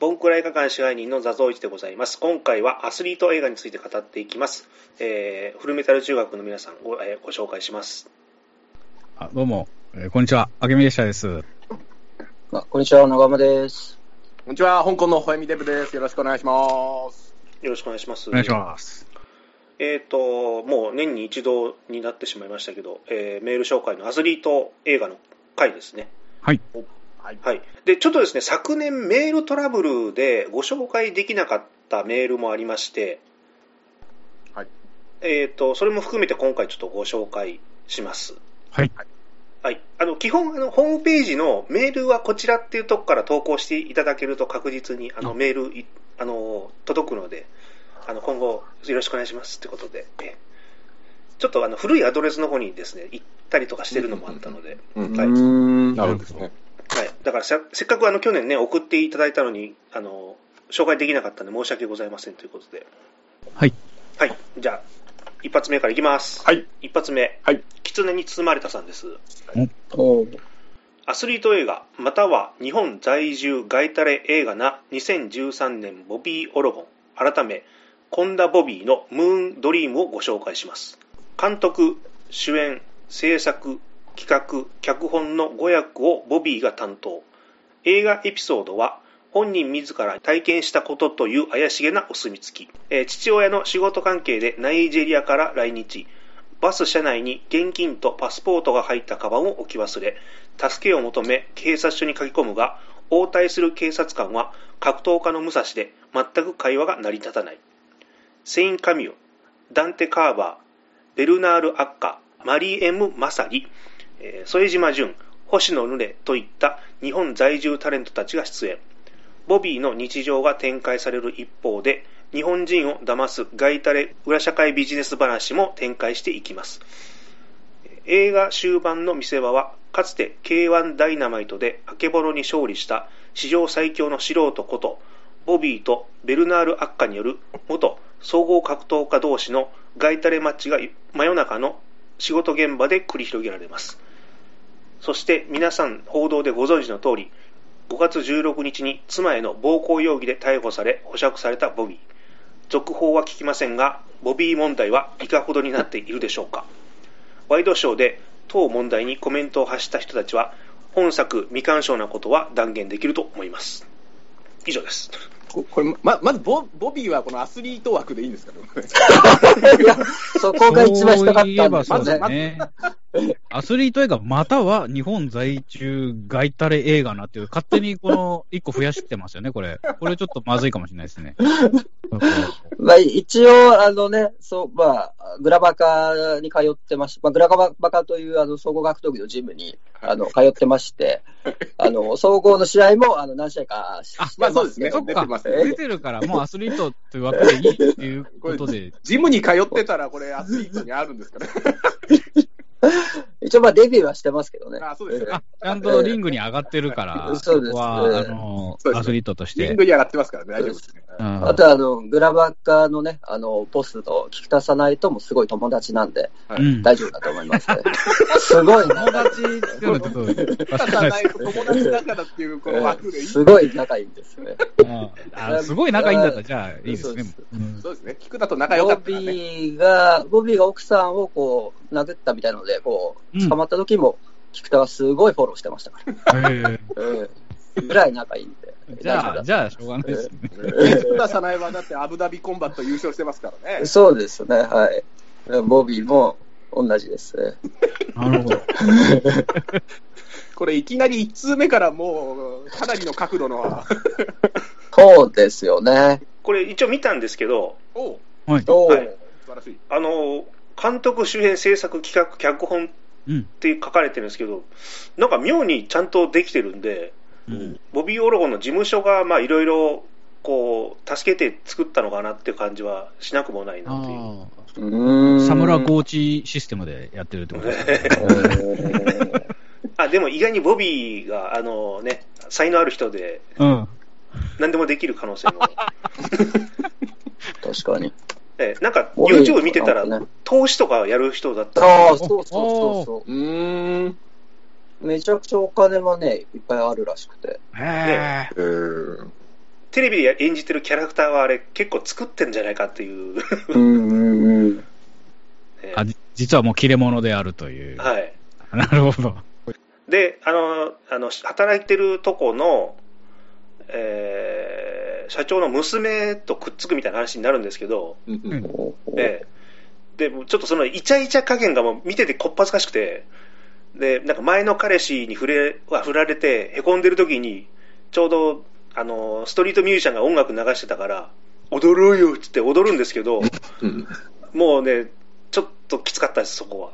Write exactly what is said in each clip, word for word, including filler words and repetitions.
ボンクラ映画館支配人の座蔵一でございます。今回はアスリート映画について語っていきます、えー、フルメタル中学の皆さんを ご,、えー、ご紹介します。あ、どうも、えー、こんにちは、あけみ列車です。あ、こんにちは、野川です。こんにちは、香港のほえみデブです。よろしくお願いします。よろしくお願いします。お願いします。えーと、もう年に一度になってしまいましたけど、えー、メール紹介のアスリート映画の回ですね。はいはいはい、でちょっとですね、昨年メールトラブルでご紹介できなかったメールもありまして、はい、えーと、それも含めて今回ちょっとご紹介します。はいはい、あの基本あのホームページのメールはこちらっていうところから投稿していただけると確実にあのメールいあの届くので、あの今後よろしくお願いしますということで、えちょっとあの古いアドレスの方にですね行ったりとかしてるのもあったので、なるんですね。はい、だからせっかくあの去年ね送っていただいたのにあの紹介できなかったので申し訳ございませんということで、はいはい、じゃあ一発目からいきます。はい、一発目、はい、狐に包まれたさんです。おアスリート映画または日本在住ガイタレ映画なにせんじゅうさんねんボビー・オロゴン改めコンダ・ボビーのムーン・ドリームをご紹介します。監督、主演、制作、企画、脚本のご役をボビーが担当。映画エピソードは本人自ら体験したことという怪しげなお墨付き、えー、父親の仕事関係でナイジェリアから来日、バス車内に現金とパスポートが入ったカバンを置き忘れ、助けを求め警察署に駆け込むが、応対する警察官は格闘家の武蔵で全く会話が成り立たない。セイン・カミオ、ダンテ・カーバー、ベルナール・アッカ、マリエム・マサリ、副島淳、星野ぬれといった日本在住タレントたちが出演。ボビーの日常が展開される一方で、日本人を騙すガイタレ裏社会ビジネス話も展開していきます。映画終盤の見せ場は、かつて ケーワン ダイナマイトでアケボロに勝利した史上最強の素人ことボビーとベルナール・アッカによる元総合格闘家同士のガイタレマッチが真夜中の仕事現場で繰り広げられます。そして皆さん報道でご存知の通り、ごがつじゅうろくにちに妻への暴行容疑で逮捕され保釈されたボビー。続報は聞きませんが、ボビー問題はいかほどになっているでしょうか。ワイドショーで当問題にコメントを発した人たちは、本作未干渉なことは断言できると思います。以上です。これ ま, まず ボ, ボビーはこのアスリート枠でいいんですかね。そこが一番したかったんですよね。アスリート映画または日本在住ガイタレ映画なっていう、勝手にこのいっこ増やしてますよね。これこれちょっとまずいかもしれないですね。まあ一応あのね、そう、まあ、グラバカに通ってまして、まあ、グラバカというあの総合格闘技のジムにあの通ってましてあの総合の試合もあの何試合かしてます、ね。あ、まあそうですね。そっか、出てるからもうアスリートというわけでいいっていうことでジムに通ってたらこれアスリートにあるんですかね。一応まあデビューはしてますけどね。あ、そうですね。ちゃんとリングに上がってるから、えー、そうですね。あのー、アスリートとしてリングに上がってますからね、大丈夫ですね。うん、あとあのグラバッカーのね、あのボスと聞き足さないともすごい友達なんで、はい、大丈夫だと思いますね。すごい友達っていうのと聞き足さないと友達だからっていうこの枠でいい、えー、すごい仲いいんですね。ああ、すごい仲いいんだったらじゃあいいですね。そうですね。聞くだと仲良かったからね。ボビーがボビーが奥さんをこう殴ったみたいなので。こう捕まった時も菊田がすごいフォローしてましたから、うんえーえー、ぐらい仲いいんでじゃあ、じゃあしょうがないですね。菊田早苗はだってアブダビコンバット優勝してますからね。そうですね、はい。ボビーも同じですね。なるほど。これいきなりいち通目からもうかなりの角度のそうですよね。これ一応見たんですけど、おはい、おはい、素晴らしい。あの監督、主演、制作、企画、脚本って書かれてるんですけど、うん、なんか妙にちゃんとできてるんで、うん、ボビー・オロゴンの事務所がいろいろ助けて作ったのかなっていう感じはしなくもないなっていう。うーん、サムラコーチシステムでやってるってことですね。あ、でも意外にボビーがあの、ね、才能ある人で、うん、何でもできる可能性も確かになんか YouTube 見てたら投資とかやる人だったら、あ、そうそうそうそう。うーん、めちゃくちゃお金はねいっぱいあるらしくて、へー、ね、へー、テレビで演じてるキャラクターはあれ結構作ってんじゃないかっていううんうん、うんね、あ実はもう切れ者であるという、はい、なるほど。であのあの働いてるとこの、えー、社長の娘とくっつくみたいな話になるんですけど、うんえー、でちょっとそのイチャイチャ加減がもう見ててこっぱずかしくて、でなんか前の彼氏に振れ振られてへこんでる時にちょうどあのストリートミュージシャンが音楽流してたから踊ろうよってって踊るんですけど、うん、もうねちょっときつかったですそこは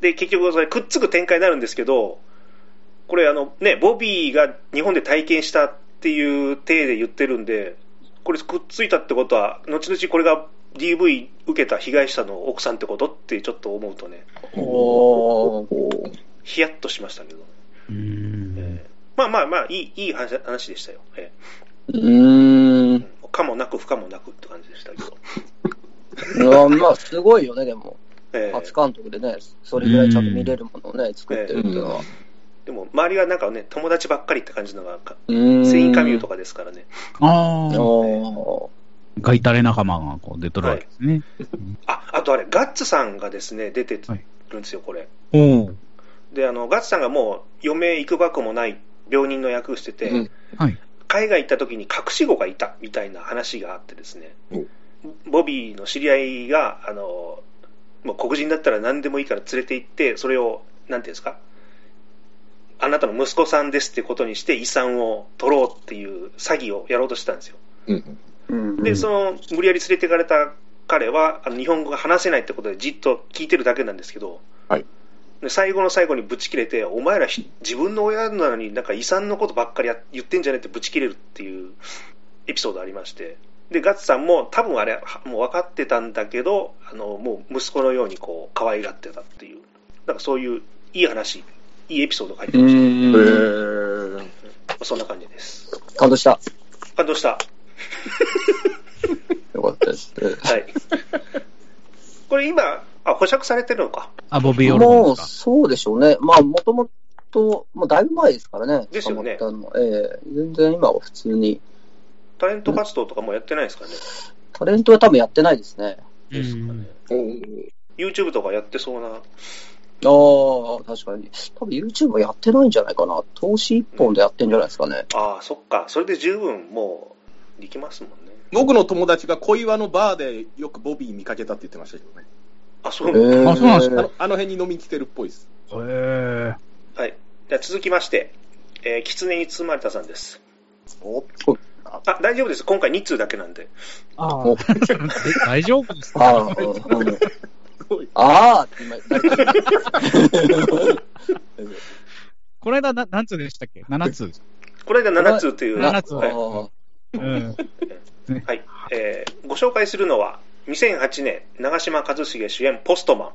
で結局それくっつく展開になるんですけど、これあの、ね、ボビーが日本で体験したっていう体で言ってるんで、これくっついたってことは後々これがディーブイ 受けた被害者の奥さんってことってちょっと思うとね、おヒヤッとしましたけど、うーん、えー、まあまあまあいい、いい話、話でしたよ、えー、うーんかもなく不可もなくって感じでしたけどまあすごいよねでも、えー、初監督でねそれぐらいちゃんと見れるものをね作ってるっていうのは、えー、でも周りはなんかね友達ばっかりって感じのがセインカミューとかですからね、ああ、えーガイタレ仲間がこう出てるわけですね、はい、あ, あとあれガッツさんがですね出てるんですよ、はい、これおであのガッツさんがもう余命いくばくもない病人の役をしてて、うんはい、海外行った時に隠し子がいたみたいな話があってですね、ボビーの知り合いがあのもう黒人だったら何でもいいから連れて行って、それをなんていうんですか、あなたの息子さんですってことにして遺産を取ろうっていう詐欺をやろうとしてたんですよ、うんでその無理やり連れていかれた彼はあの日本語が話せないってことでじっと聞いてるだけなんですけど、はい、で最後の最後にぶち切れて、お前ら自分の親なのになんか遺産のことばっかり言ってんじゃねってぶち切れるっていうエピソードありまして、でガッツさんも多分あれもう分かってたんだけど、あのもう息子のようにこう可愛がってたっていう、なんかそういういい話いいエピソード書いてました、ね、うんへそんな感じです。感動した感動したよかったです、ね。はい。これ今あ保釈されてるのか。あボビーオルもうそうでしょうね。まあもともともうだいぶ前ですからね。ですよね。えー、全然今は普通に。タレント活動とかもやってないですかね。タレントは多分やってないですね。ですかね。YouTube とかやってそうな。ああ確かに。多分 YouTube はやってないんじゃないかな。投資一本でやってんじゃないですかね。うん、ああそっか。それで十分もう。できますもんね。僕の友達が小岩のバーでよくボビー見かけたって言ってましたけどね。あ、そうなんですか。あの辺に飲みに来てるっぽいです。へえ。はい。じゃあ続きまして、えー、狐に包まれたさんです。おっと。あ、大丈夫です。今回に通だけなんで。ああ。大丈夫ですか。ああ。ああ。この間な何通でしたっけ？なな通。この間なな通という。なな通。はいうんはいえー、ご紹介するのはにせんはちねん長嶋一茂主演ポストマン。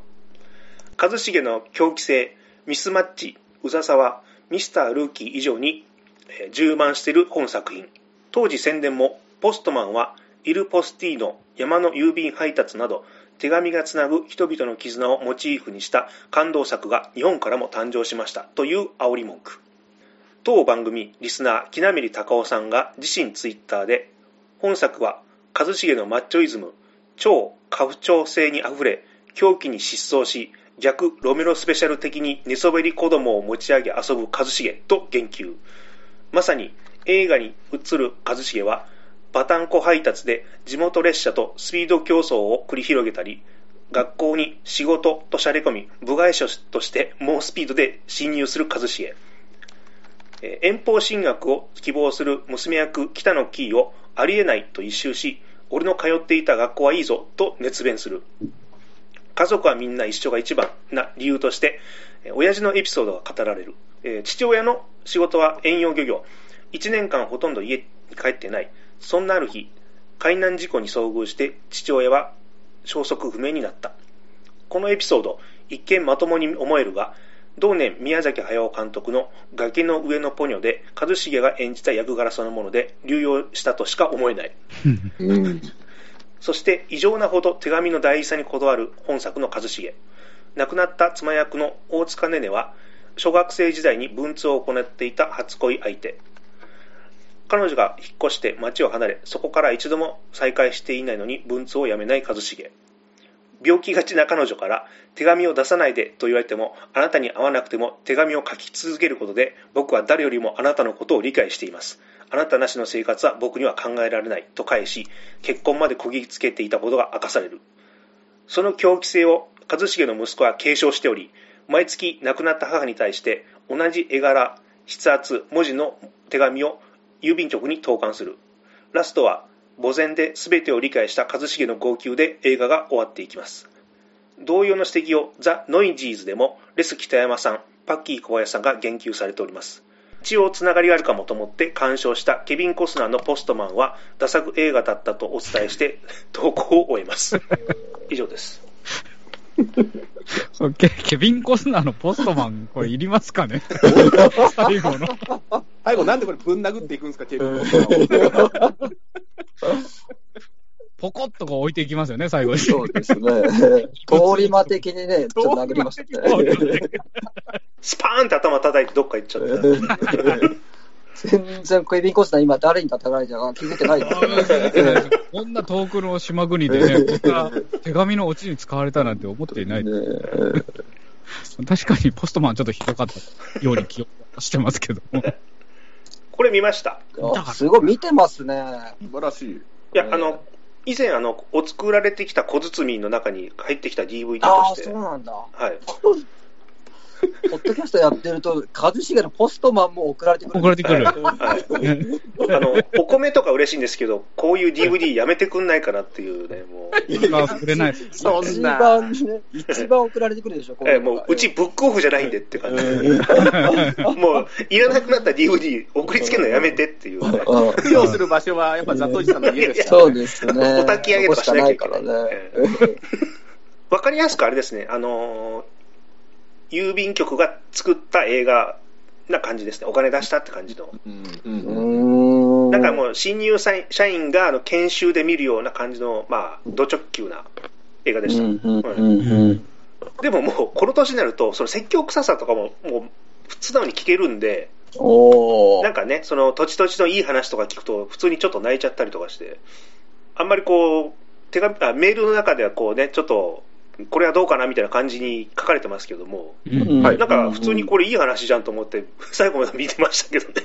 一茂の狂気性、ミスマッチ、うざさはミスタールーキー以上に、えー、充満している本作品。当時宣伝もポストマンはイルポスティーノ、山の郵便配達など手紙がつなぐ人々の絆をモチーフにした感動作が日本からも誕生しましたという煽り文句。当番組リスナー木南隆夫さんが自身ツイッターで、本作は一茂のマッチョイズム、超過不調性にあふれ、狂気に失踪し、逆ロメロスペシャル的に寝そべり子供を持ち上げ遊ぶ一茂と言及。まさに映画に映る一茂はバタンコ配達で地元列車とスピード競争を繰り広げたり、学校に仕事としゃれ込み部外者として猛スピードで侵入する一茂、遠方進学を希望する娘役北野キーをありえないと一蹴し、俺の通っていた学校はいいぞと熱弁する。家族はみんな一緒が一番な理由として親父のエピソードが語られる。父親の仕事は遠洋漁業、いちねんかんほとんど家に帰ってない。そんなある日、海難事故に遭遇して父親は消息不明になった。このエピソード一見まともに思えるが、同年宮崎駿監督の崖の上のポニョで一茂が演じた役柄そのもので流用したとしか思えない、うん、そして異常なほど手紙の大事さにこだわる本作の一茂。亡くなった妻役の大塚寧々は小学生時代に文通を行っていた初恋相手。彼女が引っ越して町を離れ、そこから一度も再会していないのに文通をやめない一茂。病気がちな彼女から手紙を出さないでと言われても、あなたに会わなくても手紙を書き続けることで、僕は誰よりもあなたのことを理解しています。あなたなしの生活は僕には考えられないと返し、結婚までこぎつけていたことが明かされる。その狂気性を一茂の息子は継承しており、毎月亡くなった母に対して同じ絵柄、筆圧、文字の手紙を郵便局に投函する。ラストは墓前で全てを理解した一茂の号泣で映画が終わっていきます。同様の指摘をザ・ノイジーズでもレス北山さん、パッキー小林さんが言及されております。一応つながりがあるかもと思って鑑賞したケビン・コスナーのポストマンはダサく映画だったとお伝えして投稿を終えます。以上です。ケ, ケビン・コスナーのポストマン、これいりますかね。最後の最後なんでこれぶん殴っていくんですか、ケビン・コスナー。ポコッとこう置いていきますよね、最後に。そうですね。通り魔的にね、ちょっと殴りましたね。スパーンって頭叩いてどっか行っちゃった。全然ケビン・コスナー今誰に叩かれてるか気づいてないです。こんな遠くの島国でね、こんな手紙のオチに使われたなんて思っていない。確かにポストマンちょっとひどかったように気をしてますけども。これ見ました。すごい見てますね。素晴らしい。いや、あの以前あのお作られてきた小包の中に入ってきた ディーブイディー として。ああ、そうなんだ。はい。ポッドキャストやってると一茂のポストマンも送られてくる。送られてくる。はい、あのお米とか嬉しいんですけど、こういう ディーブイディー やめてくんないかなっていうね、もう。送れない。そんな。一番ね、一番送られてくるでしょ。ええ、もううちブックオフじゃないんでって感じ。もういらなくなった ディーブイディー 送りつけるのやめてっていう、ね。利用する場所はやっぱザトシさんの家ですからね。そうですね。お焚き上げとかしなきゃいけないからね。わかりやすくあれですね。あのー。郵便局が作った映画な感じですね。お金出したって感じの。うんうん、なんかもう新入社員があの研修で見るような感じの、まあ、ド直球な映画でした。でももうこの年になるとその説教臭さとかももう素直に聞けるんで、おなんかね、その土地土地のいい話とか聞くと普通にちょっと泣いちゃったりとかして、あんまりこう手紙あメールの中ではこうね、ちょっとこれはどうかなみたいな感じに書かれてますけども、うん、なんか普通にこれいい話じゃんと思って最後まで見てましたけどね。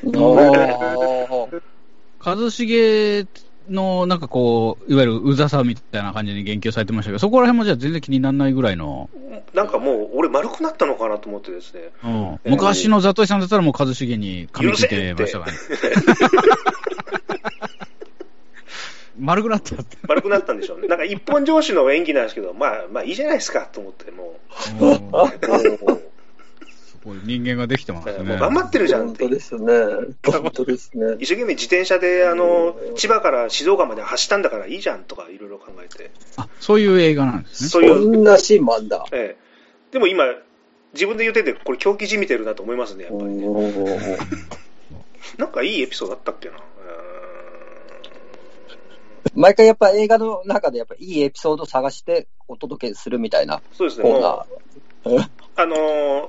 一茂のなんかこういわゆるうざさみたいな感じに言及されてましたけど、そこら辺もじゃあ全然気にならないぐらいの。なんかもう俺丸くなったのかなと思ってですね、うん、えー、昔のザトシさんだったらもう一茂に噛みついてましたからね。丸くなったって丸くなったんでしょうね。なんか一本上司の演技なんですけど、まあまあいいじゃないですかと思ってもう。すごい人間ができてますね。もう頑張ってるじゃんって。本当ですね。本当ですね。一生懸命自転車であの千葉から静岡まで走ったんだからいいじゃんとかいろいろ考えて。あ、そういう映画なんですね。そういう。そんなシーンもあんだ。ええ。でも今自分で言っててこれ狂気じみてるなと思いますね、やっぱりね。なんかいいエピソードだったっけな。毎回やっぱ映画の中でやっぱいいエピソードを探してお届けするみたいな。そうですね。もうあの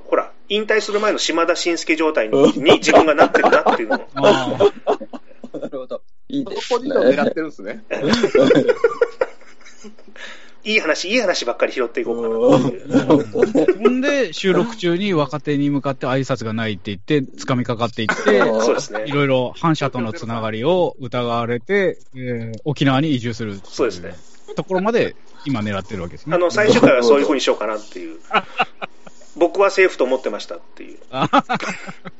ー、ほら引退する前の島田紳助状態 に, に自分がなってるなっていうの。なるほど。いいですね。ポジション狙ってるんですね。いい話いい話ばっかり拾っていこうかなって。ほんで収録中に若手に向かって挨拶がないって言って掴みかかっていって、そうですね、いろいろ反社とのつながりを疑われて、えー、沖縄に移住する。そうですね。ところまで今狙ってるわけですね。あの最終回はそういう風にしようかなっていう。僕はセーフと思ってましたっていう。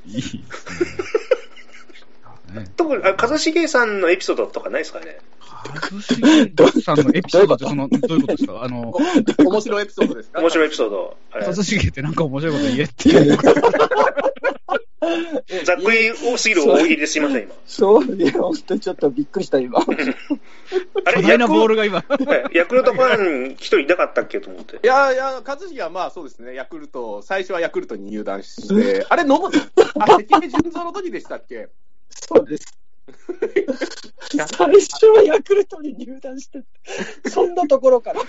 いいですね。特に一茂さんのエピソードとかないですかね。一茂さんのエピソードってそのどういうことですか。あの面白いエピソードですか。面白いエピソード。一茂ってなんか面白いこと言えっていう。ざっくり多すぎる大喜利ですいません今。そういや本当にちょっとびっくりした今。あれ巨大なボールが今。ヤクルトファン一人いなかったっけと思って。いやいや一茂はまあそうですね、ヤクルト最初はヤクルトに入団してあれ野茂あ関根純三の時でしたっけ。そうです。最初はヤクルトに入団してそんなところから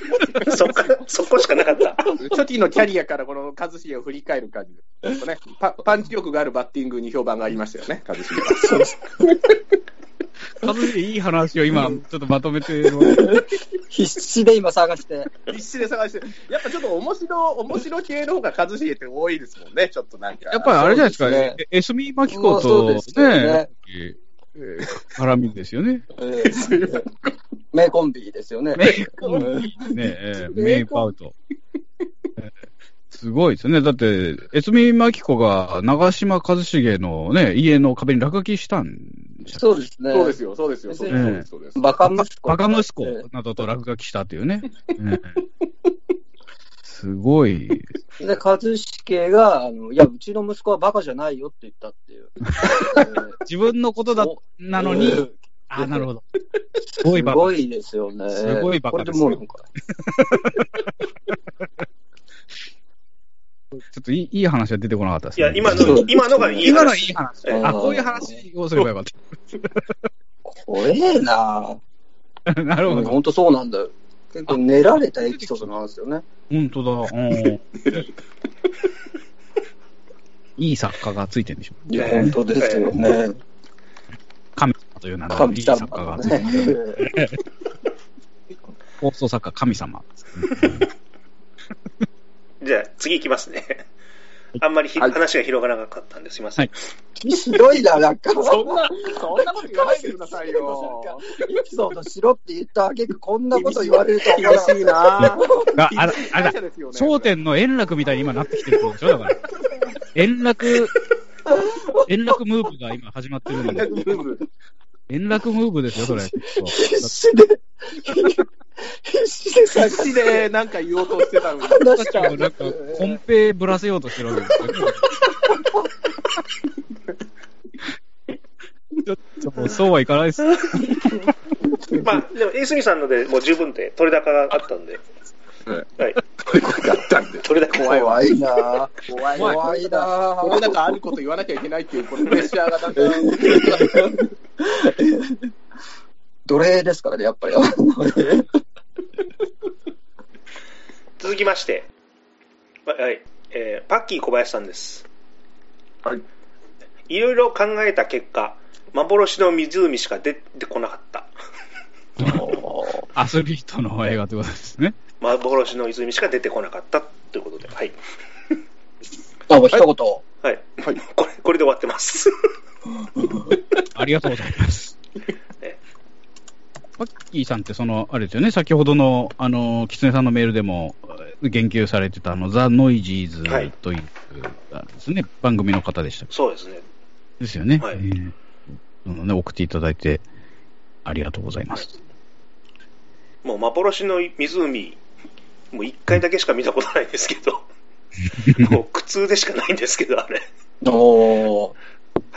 そ, そこしかなかった初期のキャリアからこの一茂を振り返る感じです、ね、パ, パンチ力があるバッティングに評判がありましたよね、一茂は。そうです一茂いい話を今ちょっとまとめて必死で今探して必死で探してやっぱちょっと面白面白系の方が一茂って多いですもんね。ちょっとなんかやっぱりあれじゃないですか、ね、エスミマキコとね絡みですよね。名コンビですよね。名コンビね、名パウト。すごいですね。だって越見真紀子が長嶋一茂のね家の壁に落書きしたんじゃ。そうですね。そうですよ、そうですよ、そうですそうです。バカ息子、バカ息子などと落書きしたというね。ねすごいで一茂があのいやうちの息子はバカじゃないよって言ったっていう自分のことだなのに、うん、あなるほどすごいバカすごいですよね。すごいバカですよ。これでもうちょっとい い, いい話は出てこなかったです、ね、いや今 の, 今のがいい話。あこういう話をすればよかった怖えななるほど、うん、本当そうなんだよ。結構練られたエピソードなんですよね。本当だ、うん、いい作家がついてるんでしょう。いや本当ですよね。神様という名のいい作家がついてる、ね、放送作家神様じゃあ次いきますね。あんまりひ、はい、話が広がらなかったんですいません、はい、ひどいな、なんかそんなそんなこと言わないでくださいよ。エピソードしろって言ったあげくこんなこと言われると思わないなあらあら笑点の円楽みたいに今なってきてるでしょ。だから円楽円楽ムーブが今始まってるんで円楽ムーブですよそれ。必死で必死で必死でなんか言おうとしてたのに話しちゃう。なんかコンペぶらせようとしてるわけですよちょっともうそうはいかないですまあでもエースミさんのでもう十分で取れ高があったんで、はいはい、取れ高があったんで取れ高怖い怖いな怖い怖いな取れ高あること言わなきゃいけないっていうこのプレッシャーがなんか奴隷ですからねやっぱり続きまして、はいえー、パッキー小林さんです、はい、いろいろ考えた結果幻の湖しか出てこなかったアスリートの映画ということですね。幻の湖しか出てこなかったということで、はい、あ一言、はいはい、これ、これで終わってますありがとうございますパッキーさんってそのあれですよね。先ほどのあのキツネさんのメールでも言及されてたあのザ・ノイジーズという、はいですね、番組の方でした。そうですねですよね、はいえーうんね、送っていただいてありがとうございます。もう幻の湖もういっかいだけしか見たことないですけどもう苦痛でしかないんですけどあれお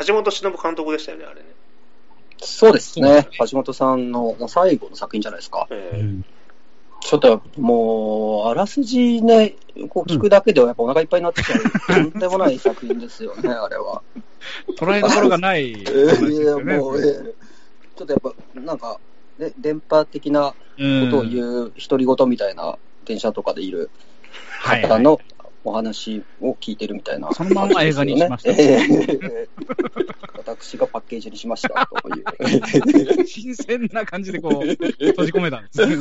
橋本忍監督でしたよねあれね。そうですね橋本さんの最後の作品じゃないですか、えー、ちょっともうあらすじねこう聞くだけではやっぱお腹いっぱいになってきちゃう、うん、とんでもない作品ですよねあれは捉えどころがない、ねえーもうえー、ちょっとやっぱなんか、ね、電波的なことを言う独り言みたいな電車とかでいる方の、はいはいお話を聞いてるみたいな、ね、そのまま映画にしました、ね、私がパッケージにしましたという新鮮な感じでこう閉じ込めたんですね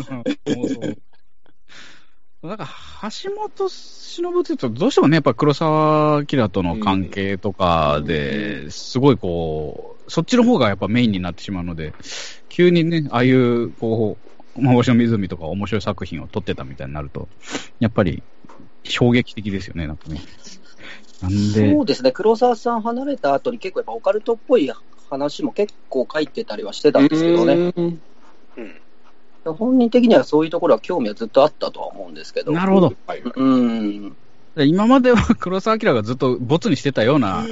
なんか橋本忍っていうとどうしてもねやっぱ黒澤明との関係とかですごいこうそっちの方がやっぱメインになってしまうので急にねああいうこう幻の湖とか面白い作品を撮ってたみたいになるとやっぱり衝撃的ですよね。なんかね。なんでそうですね。黒沢さん離れた後に結構やっぱオカルトっぽい話も結構書いてたりはしてたんですけどね。うん本人的にはそういうところは興味はずっとあったとは思うんですけど。なるほど。うん。今までは黒沢明がずっとボツにしてたような。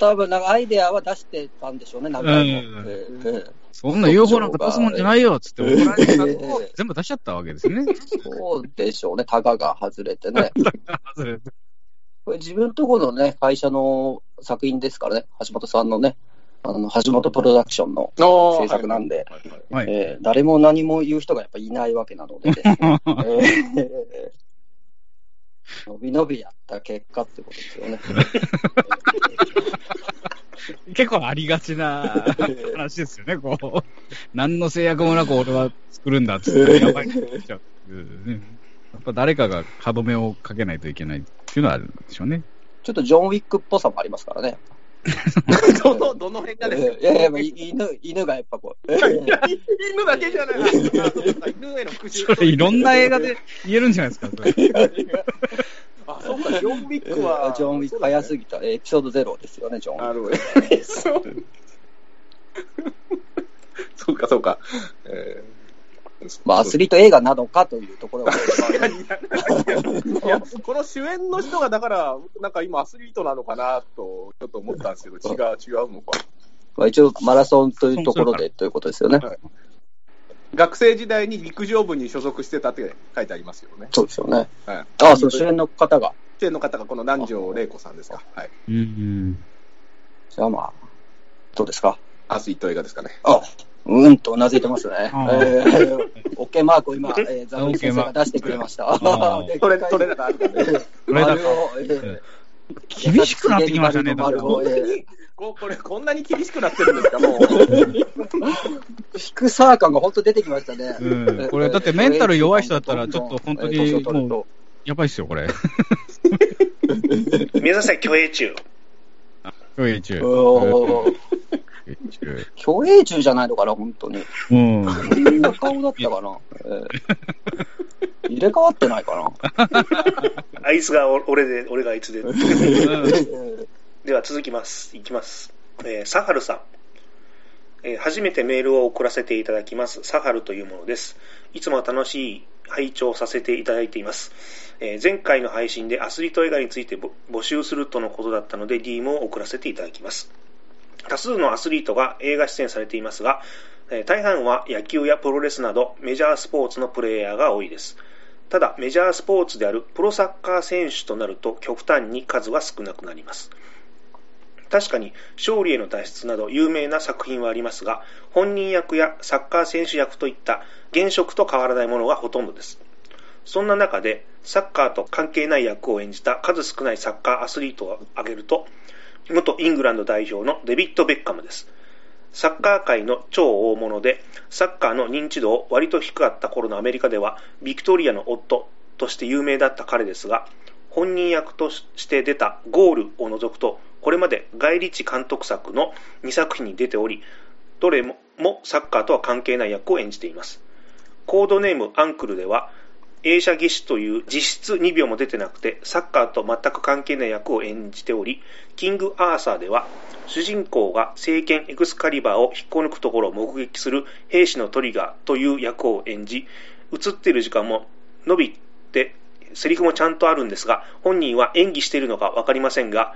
多分なんかアイデアは出してたんでしょうね。なんかうんうん、そんな ユーフォー なんか出すもんじゃないよっつって怒られたの全部出しちゃったわけですね。そうでしょうね。タガが外れてね。タガが外れて。これ自分とこのね、会社の作品ですからね、橋本さんのね、あの橋本プロダクションの制作なんで、はいはいはい、えー、誰も何も言う人がやっぱいないわけなので、ですね、えー、のびのびやった結果ってことですよね。結構ありがちな話ですよね、こう。何の制約もなく俺は作るんだっつって、やばいって言っちゃう。やっぱ誰かが歯止めをかけないといけないっていうのはあるんでしょうね。ちょっとジョン・ウィックっぽさもありますからね。どの、どの辺がですか？いやいや、犬、犬がやっぱこう。犬だけじゃない。犬への復讐。それいろんな映画で言えるんじゃないですか、それ。あ、そうか、ジョン・ウィックは。ジョン・ウィック、早すぎた。エピソードゼロですよね、ジョン・ウィック。そう。そうか、そうか。えーまあ、アスリート映画なのかというところがこの主演の人がだからなんか今アスリートなのかなとちょっと思ったんですけど違う、違うのか、まあ、一応マラソンというところでということですよね、はい、学生時代に陸上部に所属してたって書いてありますよね。そうですよね、はい、ああ、そう、主演の方が主演の方がこの南條玲子さんですか、はい、うんうん、じゃあまあどうですかアスリート映画ですかね。ああ、うんとうなずいてますね。OK マークを今、えー、ザミ先生が出してくれました。それ取れなかった、ね。丸を、えー、厳しくなってきましたね。丸を、えー、これこんなに厳しくなってるんですかもう。ヒクサー感が本当出てきましたね、うん。これだってメンタル弱い人だったらちょっと本当にもうやばいっすよこれ。目指せ競泳中。競泳中。競泳中じゃないのかな本当に。うん。こんな顔だったかな。えー、入れ替わってないかな。あいつが俺で、俺があいつで。では続きます。いきます。えー、サハルさん、えー。初めてメールを送らせていただきます。サハルというものです。いつも楽しい拝聴させていただいています。えー、前回の配信でアスリート映画について募集するとのことだったので ディーエム を送らせていただきます。多数のアスリートが映画出演されていますが、大半は野球やプロレスなどメジャースポーツのプレイヤーが多いです。ただ、メジャースポーツであるプロサッカー選手となると極端に数は少なくなります。確かに勝利への脱出など有名な作品はありますが、本人役やサッカー選手役といった現職と変わらないものがほとんどです。そんな中でサッカーと関係ない役を演じた数少ないサッカーアスリートを挙げると、元イングランド代表のデビッド・ベッカムです。サッカー界の超大物で、サッカーの認知度を割と低かった頃のアメリカでは、ビクトリアの夫として有名だった彼ですが、本人役として出たゴールを除くと、これまでガイ・リッチ監督作のにさく品に出ており、どれもサッカーとは関係ない役を演じています。コードネームアンクルでは、映写技師という実質にびょうも出てなくてサッカーと全く関係ない役を演じており、キングアーサーでは主人公が聖剣エクスカリバーを引っこ抜くところを目撃する兵士のトリガーという役を演じ、映っている時間も伸びてセリフもちゃんとあるんですが、本人は演技しているのか分かりませんが、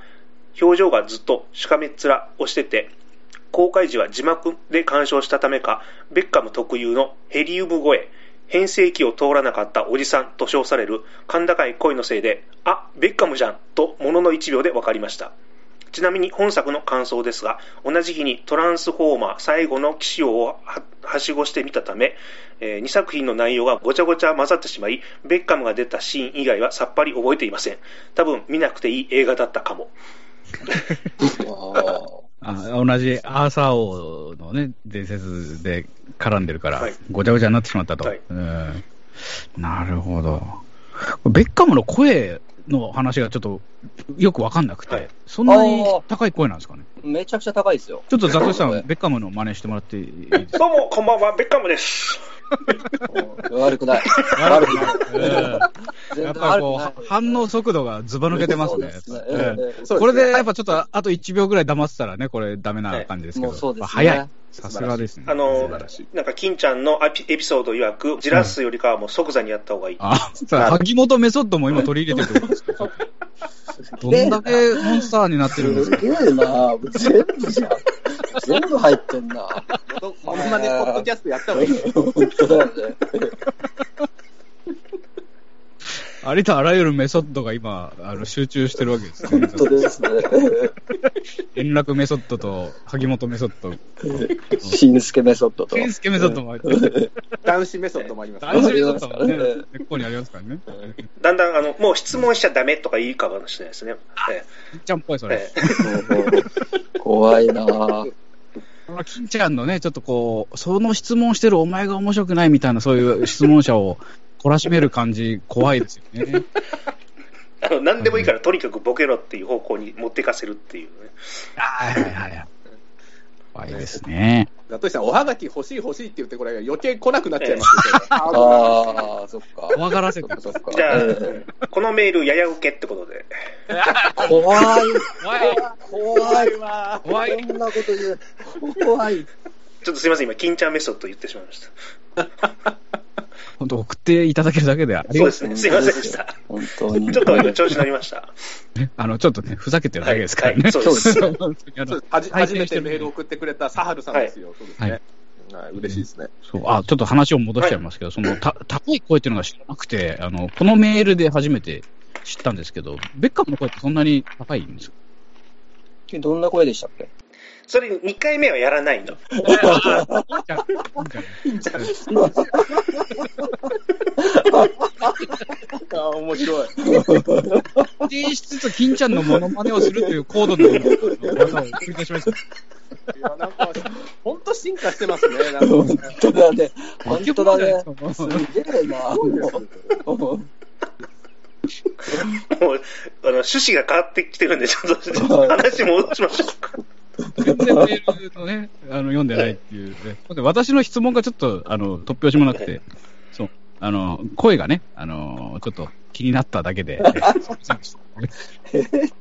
表情がずっとしかめっ面をしてて、公開時は字幕で鑑賞したためか、ベッカム特有のヘリウム声、変声期を通らなかったおじさんと称される甲高い声のせいで、あ、ベッカムじゃんともののいちびょうで分かりました。ちなみに本作の感想ですが、同じ日にトランスフォーマー最後の騎士王をはしごしてみたため、えー、にさく品の内容がごちゃごちゃ混ざってしまい、ベッカムが出たシーン以外はさっぱり覚えていません。多分見なくていい映画だったかも。あ、同じアーサー王のね、伝説で絡んでるから、はい、ごちゃごちゃになってしまったと、はい、うん。なるほど。ベッカムの声の話がちょっとよくわかんなくて、はい、そんなに高い声なんですかね。めちゃくちゃ高いですよ。ちょっとザクさん、ベッカムの真似してもらっていいですか。どうも、こんばんは、ベッカムです。悪くない。悪くない。やっぱりこう、反応速度がずば抜けてますね。これでやっぱちょっとあといちびょうぐらい黙ってたらね、これダメな感じですけど。そうですね。早い。さすがですね。あの、なんか金ちゃんのエピソード曰く、じらすよりかはもう即座にやった方がいい。あ、萩本メソッドも今取り入れてくるんですけど。どんだけモンスターになってるんですか。すげえな。全部じゃん。全部入ってんな。まんまね、ポッドキャストやった方がいい。本当だよね。ありとあらゆるメソッドが今あの集中してるわけですね。本当ですね。円楽メソッドと萩本メソッド、しんすけメソッドと、しんすけメソッドもあります。男子メソッドもあります。男子メソッドもね、結構にありますからね。だんだんあのもう質問しちゃダメとかいいかもしれないですね。金ちゃんっぽいそれ。怖いなぁ。金ちゃんのね、ちょっとこうその質問してるお前が面白くないみたいなそういう質問者を懲らしめる感じ怖いですよね。あの何でもいいからとにかくボケろっていう方向に持っていかせるっていうね。はいはいはい。怖いですね。だとしたらおはがき欲しい欲しいって言ってこれ余計来なくなっちゃいますけど。ああそっか。怖がらせか。じゃあこのメールややウケってことで。怖い怖い怖い。こんなこと言う怖い。ちょっとすいません、今金ちゃんメソッド言ってしまいました。本当送っていただけるだけでありがとうございます。そうですね。すいませんでした。本当にちょっと今調子乗りました。あのちょっとねふざけてるだけですからね。はいはい、そうです。初めてメール送ってくれたサハルさんですよ。はい、そうですね。はい嬉しいですね。そうあちょっと話を戻しちゃいますけど、はい、そのた高い声っていうのが知らなくて、あのこのメールで初めて知ったんですけど、ベッカムの声ってそんなに高いんですか？どんな声でしたっけ？それにかいめはやらないの。面白い。否定しつつ金ちゃんのモノマネをするという高度の技を繰り返しました。いやなんか本当進化してますね。本当だね。本当だね。すげえな。もうあの趣旨が変わってきてるんでちょっと話戻しましょうか。全然メールのねあの読んでないっていう、ね、私の質問がちょっとあの突拍子もなくて、そうあの声がねあのちょっと気になっただけで、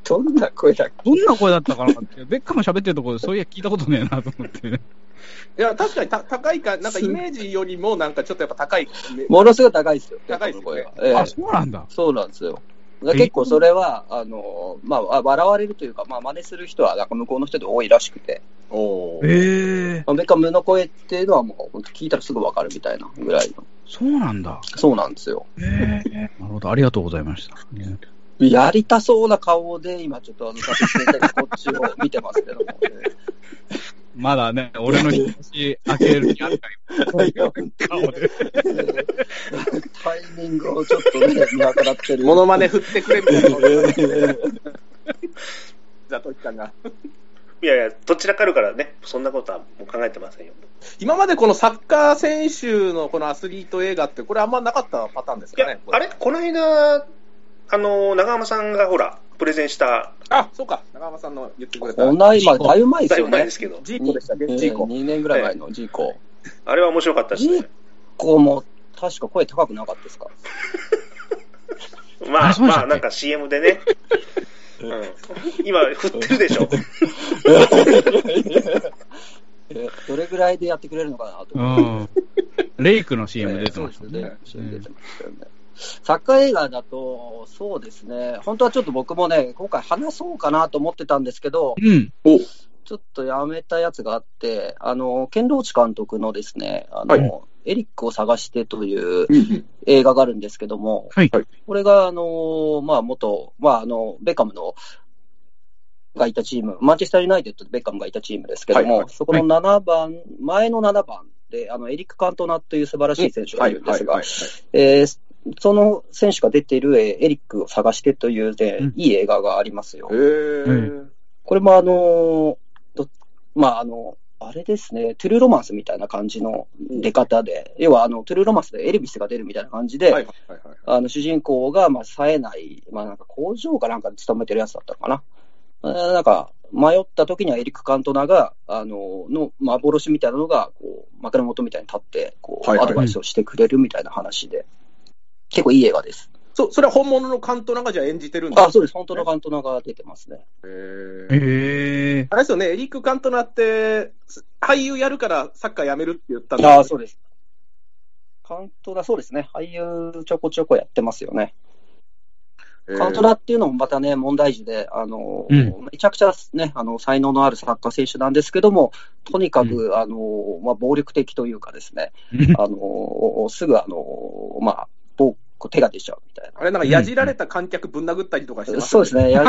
どんな声だっけどんな声だったかなってベッカム喋ってるところでそういや聞いたことねえなと思って、ね、いや確かにた高いかなんかイメージよりもなんかちょっとやっぱ高いものすごい高いですよ高いですよね、えー、あそうなんだそうなんですよ。結構それはあの、まあ、笑われるというか、まあ、真似する人はなんか向こうの人で多いらしくて、おー、まあ、ベッカムの声っていうのはもう聞いたらすぐ分かるみたいなぐらいの。そうなんだそうなんですよ。なるほどありがとうございました。やりたそうな顔で今ちょっとあの先生がこっちを見てますけども、ね、まだね俺の口開けるにあるから顔でタイミングをちょっとね見計らってるモノマネ振ってくれみたいなじゃあ時間がいやいやどちらかあるからねそんなことはもう考えてませんよ。今までこのサッカー選手のこのアスリート映画ってこれあんまなかったパターンですかね。いやあれこの間あの長濱さんがほらプレゼンしたあそうか長濱さんの言ってくれたこんな今だいぶ前ですよね。ジーコでしたっけジーコにねんぐらい前のジーコ、ええ、あれは面白かったですね。ジーコも確か声高くなかったですかまあまあなんか シーエム でねうん、今振ってるでしょどれぐらいでやってくれるのかなと思って、うん、レイクの シーエム 出てましたね。サッカー映画だとそうですね本当はちょっと僕もね今回話そうかなと思ってたんですけど、うん、おちょっとやめたやつがあってあのケン・ローチ監督のですねあの、はいエリックを探してという映画があるんですけども、はいはい、これがあの、まあ、元、まあ、あのベッカムのがいたチームマンチェスターユナイテッドでベッカムがいたチームですけども、はいはい、そこのななばん、はい、前のななばんであのエリック・カントナという素晴らしい選手がいるんですがその選手が出ているエリックを探してというで、うん、いい映画がありますよ。へーこれもあのどまああのあれですね、トゥルーロマンスみたいな感じの出方で、要はあのトゥルーロマンスでエルビスが出るみたいな感じで、主人公がまあ冴えない、まあ、なんか工場かなんかで勤めてるやつだったのかな、なんか迷った時にはエリック・カントナがあのの幻みたいなのがこう枕元みたいに立ってこうアドバイスをしてくれるみたいな話で、結構いい映画です。そ, それは本物のカントナがじゃあ演じてるんですか？あ、そうです。本当のカントナが出てますね。へえ。あれですよね。エリック・カントナって俳優やるからサッカーやめるって言ったんですよね。あ、そうです。カントナそうですね。俳優ちょこちょこやってますよね。カントナっていうのもまたね問題児であの、うん、めちゃくちゃ、ね、あの才能のあるサッカー選手なんですけどもとにかく、うんあのまあ、暴力的というかですねあのすぐあのまあこう手が出ちゃうみたいな。あれなんかやじられた観客ぶん殴ったりとかしてますね、うんうん、そうですね。や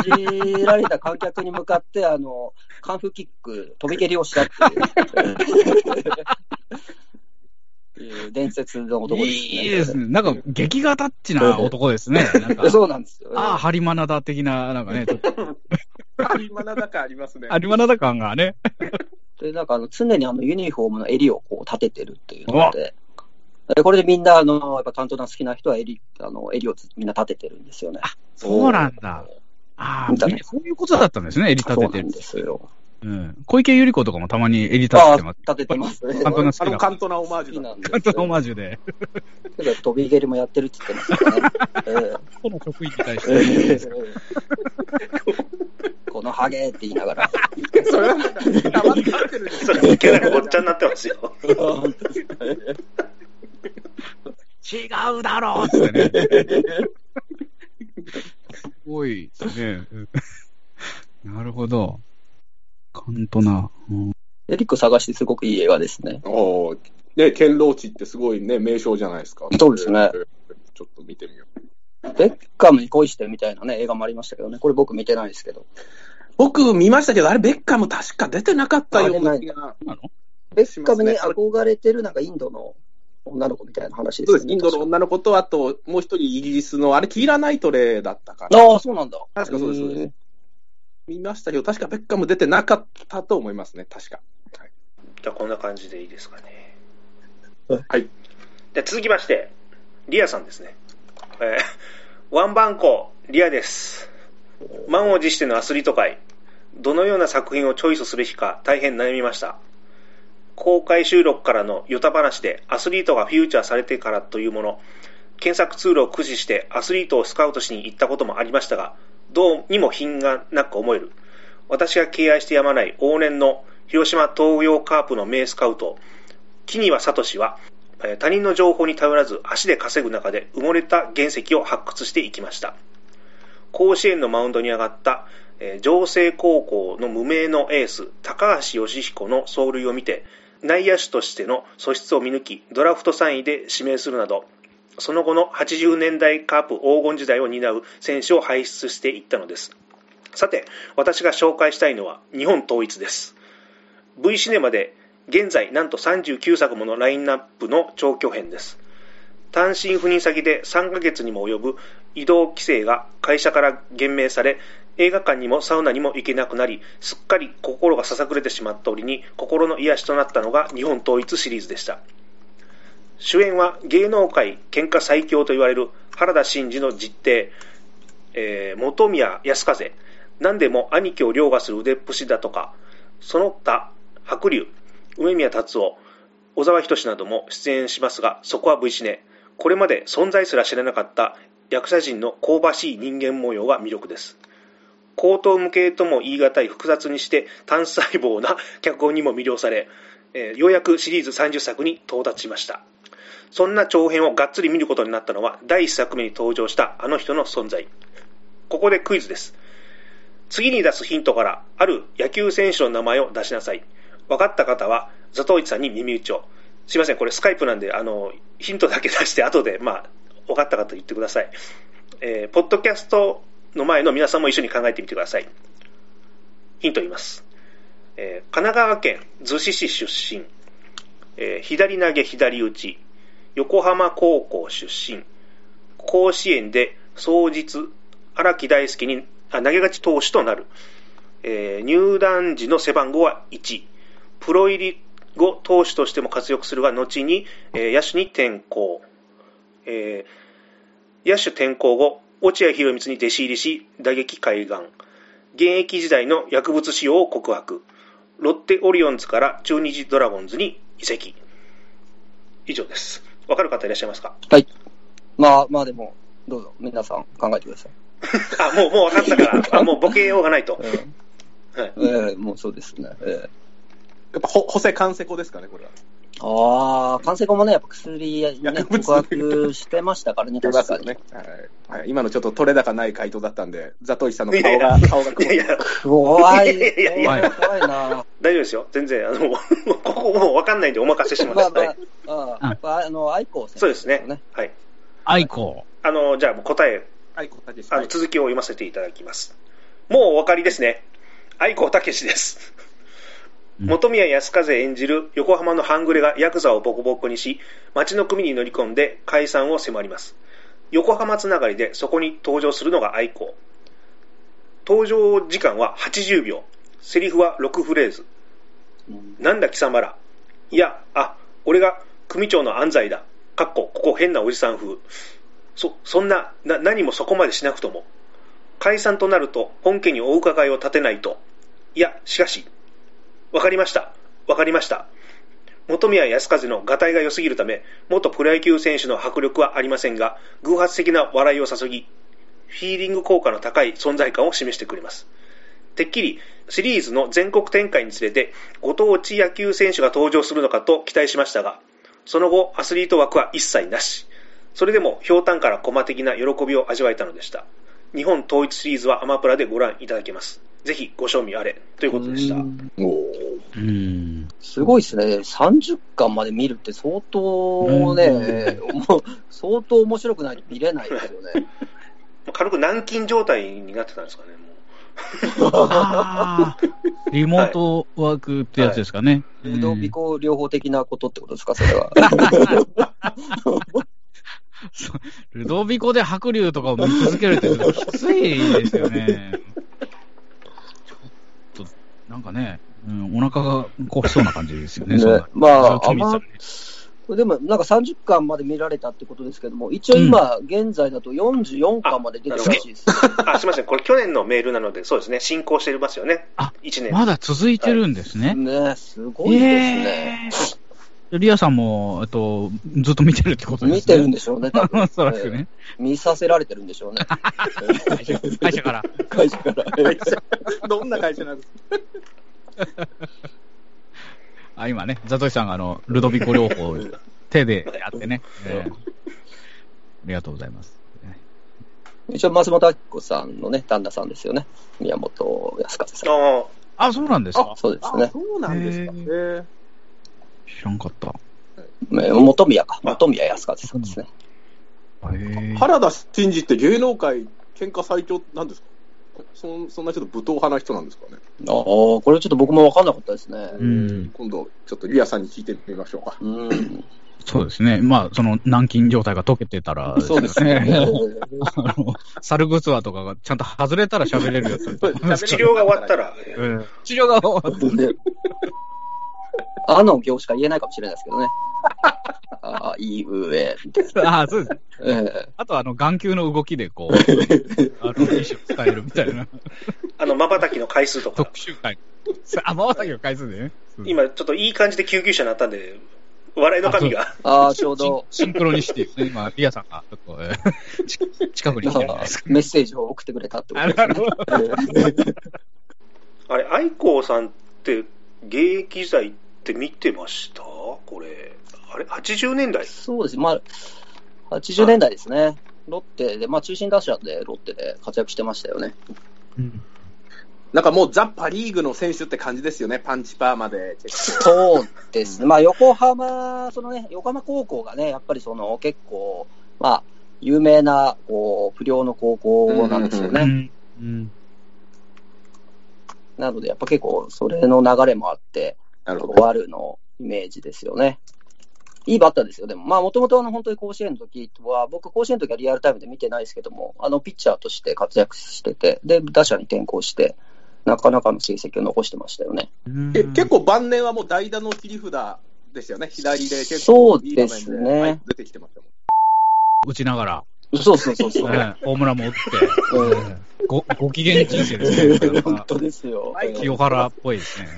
じられた観客に向かってあのカンフーキック飛び蹴りをしたっていう伝説の男ですね。いいですね。なんか劇画タッチな男ですね。なんかそうなんですよ、ね。ああハリマナダ的ななんかね。ハリマナダ感ありますね。ハリマナダ感がね。でなんかあの常にあのユニフォームの襟をこう立ててるっていうので。これでみんなあのやっぱ担当の好きな人は襟、あの襟をみんな立ててるんですよね。あ、そうなんだ。ああ、ね、そういうことだったんですね。襟立ててるんですよ。うん、小池百合子とかもたまに襟立ててます。立ててますね。あのカントナオマージュなんです。カントナオマージュで。飛び蹴りもやってるって言ってますからね。この職員に対して。このハゲって言いながら。それは黙って立ってるんですよ。それいけないおっちゃんになってますよ。違うだろうってね。すごいですね。なるほど。カントナ、うん。エリック探してすごくいい映画ですね。おで、ケンローチってすごいね、名称じゃないですか。そうですね。ちょっと見てみよう。ベッカムに恋してみたいなね、映画もありましたけどね。これ僕見てないですけど。僕見ましたけど、あれベッカム確か出てなかったような気が。ベッカムに憧れてるなんかインドの女の子みたいな話ですね。そうです。インドの女の子と、あと、もう一人イギリスの、あれ、キーラ・ナイトレーだったから。ああ、そうなんだ。確かそうです、そうです。見ましたけど、確かベッカム出てなかったと思いますね、確か。はい、じゃあ、こんな感じでいいですかね。はい。じゃあ、続きまして、リアさんですね。えー、ワンバンコ、リアです。満を持してのアスリート界、どのような作品をチョイスする日か、大変悩みました。公開収録からのヨタ話でアスリートがフィーチャーされてからというもの、検索ツールを駆使してアスリートをスカウトしに行ったこともありましたが、どうにも品がなく思える。私が敬愛してやまない往年の広島東洋カープの名スカウト木庭聡は、他人の情報に頼らず足で稼ぐ中で埋もれた原石を発掘していきました。甲子園のマウンドに上がった城西高校の無名のエース高橋義彦の走塁を見て、内野手としての素質を見抜き、ドラフトさんいで指名するなど、その後のはちじゅうねんだいカープ黄金時代を担う選手を輩出していったのです。さて、私が紹介したいのは日本統一です。V シネマで現在なんとさんじゅうきゅうさくものラインナップの長距編です。単身赴任先でさんかげつにも及ぶ移動規制が会社から減免され、映画館にもサウナにも行けなくなり、すっかり心がささくれてしまった折に心の癒しとなったのが日本統一シリーズでした。主演は芸能界喧嘩最強と言われる原田真二の実弟、えー、本宮康風、何でも兄貴を凌駕する腕っぷしだとか、その他白龍、梅宮達夫、小沢仁志なども出演しますが、そこは V シネ。これまで存在すら知らなかった役者陣の香ばしい人間模様が魅力です。高等無形とも言い難い複雑にして単細胞な脚本にも魅了され、えー、ようやくシリーズさんじゅっさくに到達しました。そんな長編をがっつり見ることになったのはだいいっさくめに登場したあの人の存在。ここでクイズです。次に出すヒントからある野球選手の名前を出しなさい。分かった方はザトウイチさんに耳打ちを。すいません、これスカイプなんで、あのヒントだけ出して後で、まあ、分かった方言ってください、えー、ポッドキャストの前の皆さんも一緒に考えてみてください。ヒント言います、えー、神奈川県逗子市出身、えー、左投げ左打ち、横浜高校出身、甲子園で早実荒木大輔にあ投げ勝ち投手となる、えー、入団時の背番号はいち、プロ入り後投手としても活躍するが後に、えー、野手に転向、えー、野手転向後落合博満に弟子入りし打撃開眼、現役時代の薬物使用を告白、ロッテオリオンズから中日ドラゴンズに移籍。以上です。分かる方いらっしゃいますか？はい、まあまあでもどうぞ皆さん考えてください。あ、もうもう分かったからあもうボケようがないと、えーはいえー、もうそうですね、えー、やっぱ補正完成語ですかねこれは。ああ、完成後もね、やっぱ薬、ね、告白してましたからね、確かにね、はいはい。今のちょっと取れ高ない回答だったんで、ザトウイチさんの顔が、顔が怖い。いやいや怖い。いやいやいや怖いな。大丈夫ですよ。全然、あの、ここもう分かんないんでお任せします。まあまあ、ああ、あの、愛子先生、ね。そうですね。はい。愛子。あのじゃあ答え、はい、答えです。あの続きを読ませていただきます。もうお分かりですね。愛子武史です本宮康風演じる横浜の半グレがヤクザをボコボコにし、町の組に乗り込んで解散を迫ります。横浜つながりでそこに登場するのが愛子。登場時間ははちじゅうびょう、セリフはろくフレーズ。なんだ貴様ら、いや、あ、俺が組長の安西だ、かっこここ変なおじさん風。 そ, そん な, な何もそこまでしなくとも。解散となると本家にお伺いを立てないと。いや、しかし、わかりましたわかりました。本宮康風のがたいが良すぎるため元プロ野球選手の迫力はありませんが、偶発的な笑いを注ぎ、フィーリング効果の高い存在感を示してくれます。てっきりシリーズの全国展開につれてご当地野球選手が登場するのかと期待しましたが、その後アスリート枠は一切なし。それでもひょうたんから駒的な喜びを味わえたのでした。日本統一シリーズはアマプラでご覧いただけます。ぜひご賞味あれということでした。おうんすごいですね。さんじゅっかんまで見るって相当ね、もう相当面白くないと見れないですよね軽く軟禁状態になってたんですかね、もうあリモートワークってやつですかね。流動尾行療法的なことってことですか、それはルドビコで白龍とかを見続けるってきついですよね。ちょっとなんかね、うん、お腹が壊しそうな感じですよね。ね、そうまああまでもなんかさんじゅっかんまで見られたってことですけども、一応今現在だとよんじゅうよんかんまで出てるらしいです。うん、あ, あすみません、これ去年のメールなのでそうですね、進行してますよね。あ、いちねんまだ続いてるんですね。はい、ね、すごいですね。えーリアさんもあとずっと見てるってことですね。見てるんでしょうね、多分。そうですね、えー。見させられてるんでしょうね。会社、会社から。会社から。会社どんな会社なんですかあ、今ね、ザトシさんがあのルドビコ療法を手でやってね、えー。ありがとうございます。一応、松本明子さんのね、旦那さんですよね。宮本康風さん。ああ、そうなんですか。そうですね。そうなんですか。へー知らんかった。本宮か。本宮康風さんですね。原田真二って芸能界喧嘩最強なんですか？そ, そんなちょっと武闘派な人なんですかね。ああ、これちょっと僕も分かんなかったですね。うん今度ちょっとリアさんに聞いてみましょうか。うんそうですね。まあその軟禁状態が解けてたら、ね、そうですね。あのサルグツアーとかがちゃんと外れたら喋れるよって治療が終わったら、うん、治療が終わったら。あの行しか言えないかもしれないですけどね。あいうえ。あそうです、えー。あとはあの眼球の動きでこう、あの意思を伝えるみたいな。あの瞬きの回数とか。特集会。あ瞬きの回数でね。今ちょっといい感じで救急車になったんで、笑いの神が。ああちょうどシンクロにして、ね、今リアさんがちょっと、えー、近くにいてます。メッセージを送ってくれたってことですね。なるほど。あれ愛子さんって現役時代って見てました？これあれはちじゅうねんだい？そうです、まあ、はちじゅうねんだいですね、はい、ロッテで、まあ、中心打者でロッテで活躍してましたよね、うん、なんかもうザ・パ・リーグの選手って感じですよね、パンチパーまでそうですね、まあ、横浜その、ね、横浜高校がねやっぱりその結構、まあ、有名なこう不良の高校なんですよね、うんうんうん、なのでやっぱ結構それの流れもあってワルのイメージですよね。いいバッターですよ。でも、まあ、もともと本当に甲子園の時は、僕、甲子園の時はリアルタイムで見てないですけども、あの、ピッチャーとして活躍してて、で、打者に転向して、なかなかの成績を残してましたよね。え、結構晩年はもう代打の切り札ですよね。左で結構いい場面で。そうですね。はい、出てきてましたもん。打ちながら。そうそうそうそう、ね。ホームランも打って。うんご, ご機嫌人生ですね。本当ですよ。清原っぽいですね。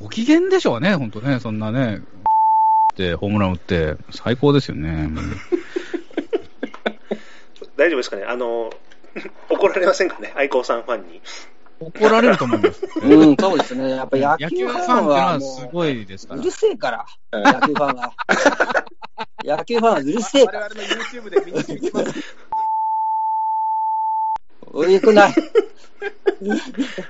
ご機嫌でしょうね、本当ね。そんなね、ってホームラン打って最高ですよね。大丈夫ですかね。あの怒られませんかね、愛子さんファンに。怒られると思います。うん、そうですね。やっぱ野球ファンはすごいですから。うるせえから、野球ファンは。野球ファンはうるせえから。我々の YouTube で見に行きます。よくない。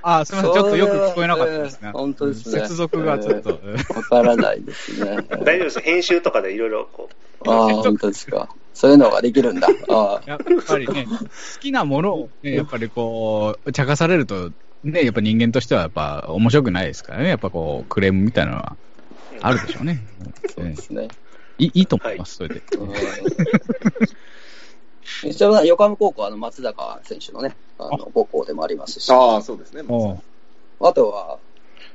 あ、すみません、ちょっとよく聞こえなかったですね。えー、本当ですね。接続がちょっとわ、えー、からないですね。大丈夫です。編集とかでいろいろこう。ああ、本当ですか。そういうのができるんだ。あやっぱりね、好きなものを、ね、やっぱりこう茶化されると、ね、やっぱ人間としてはやっぱ面白くないですからね。やっぱこうクレームみたいなのはあるでしょうね。そうですね。いいいと思います、はい、それで。一応横浜高校はあの松坂選手のね、あの母校でもありますし。ああ、そうですね。あとは。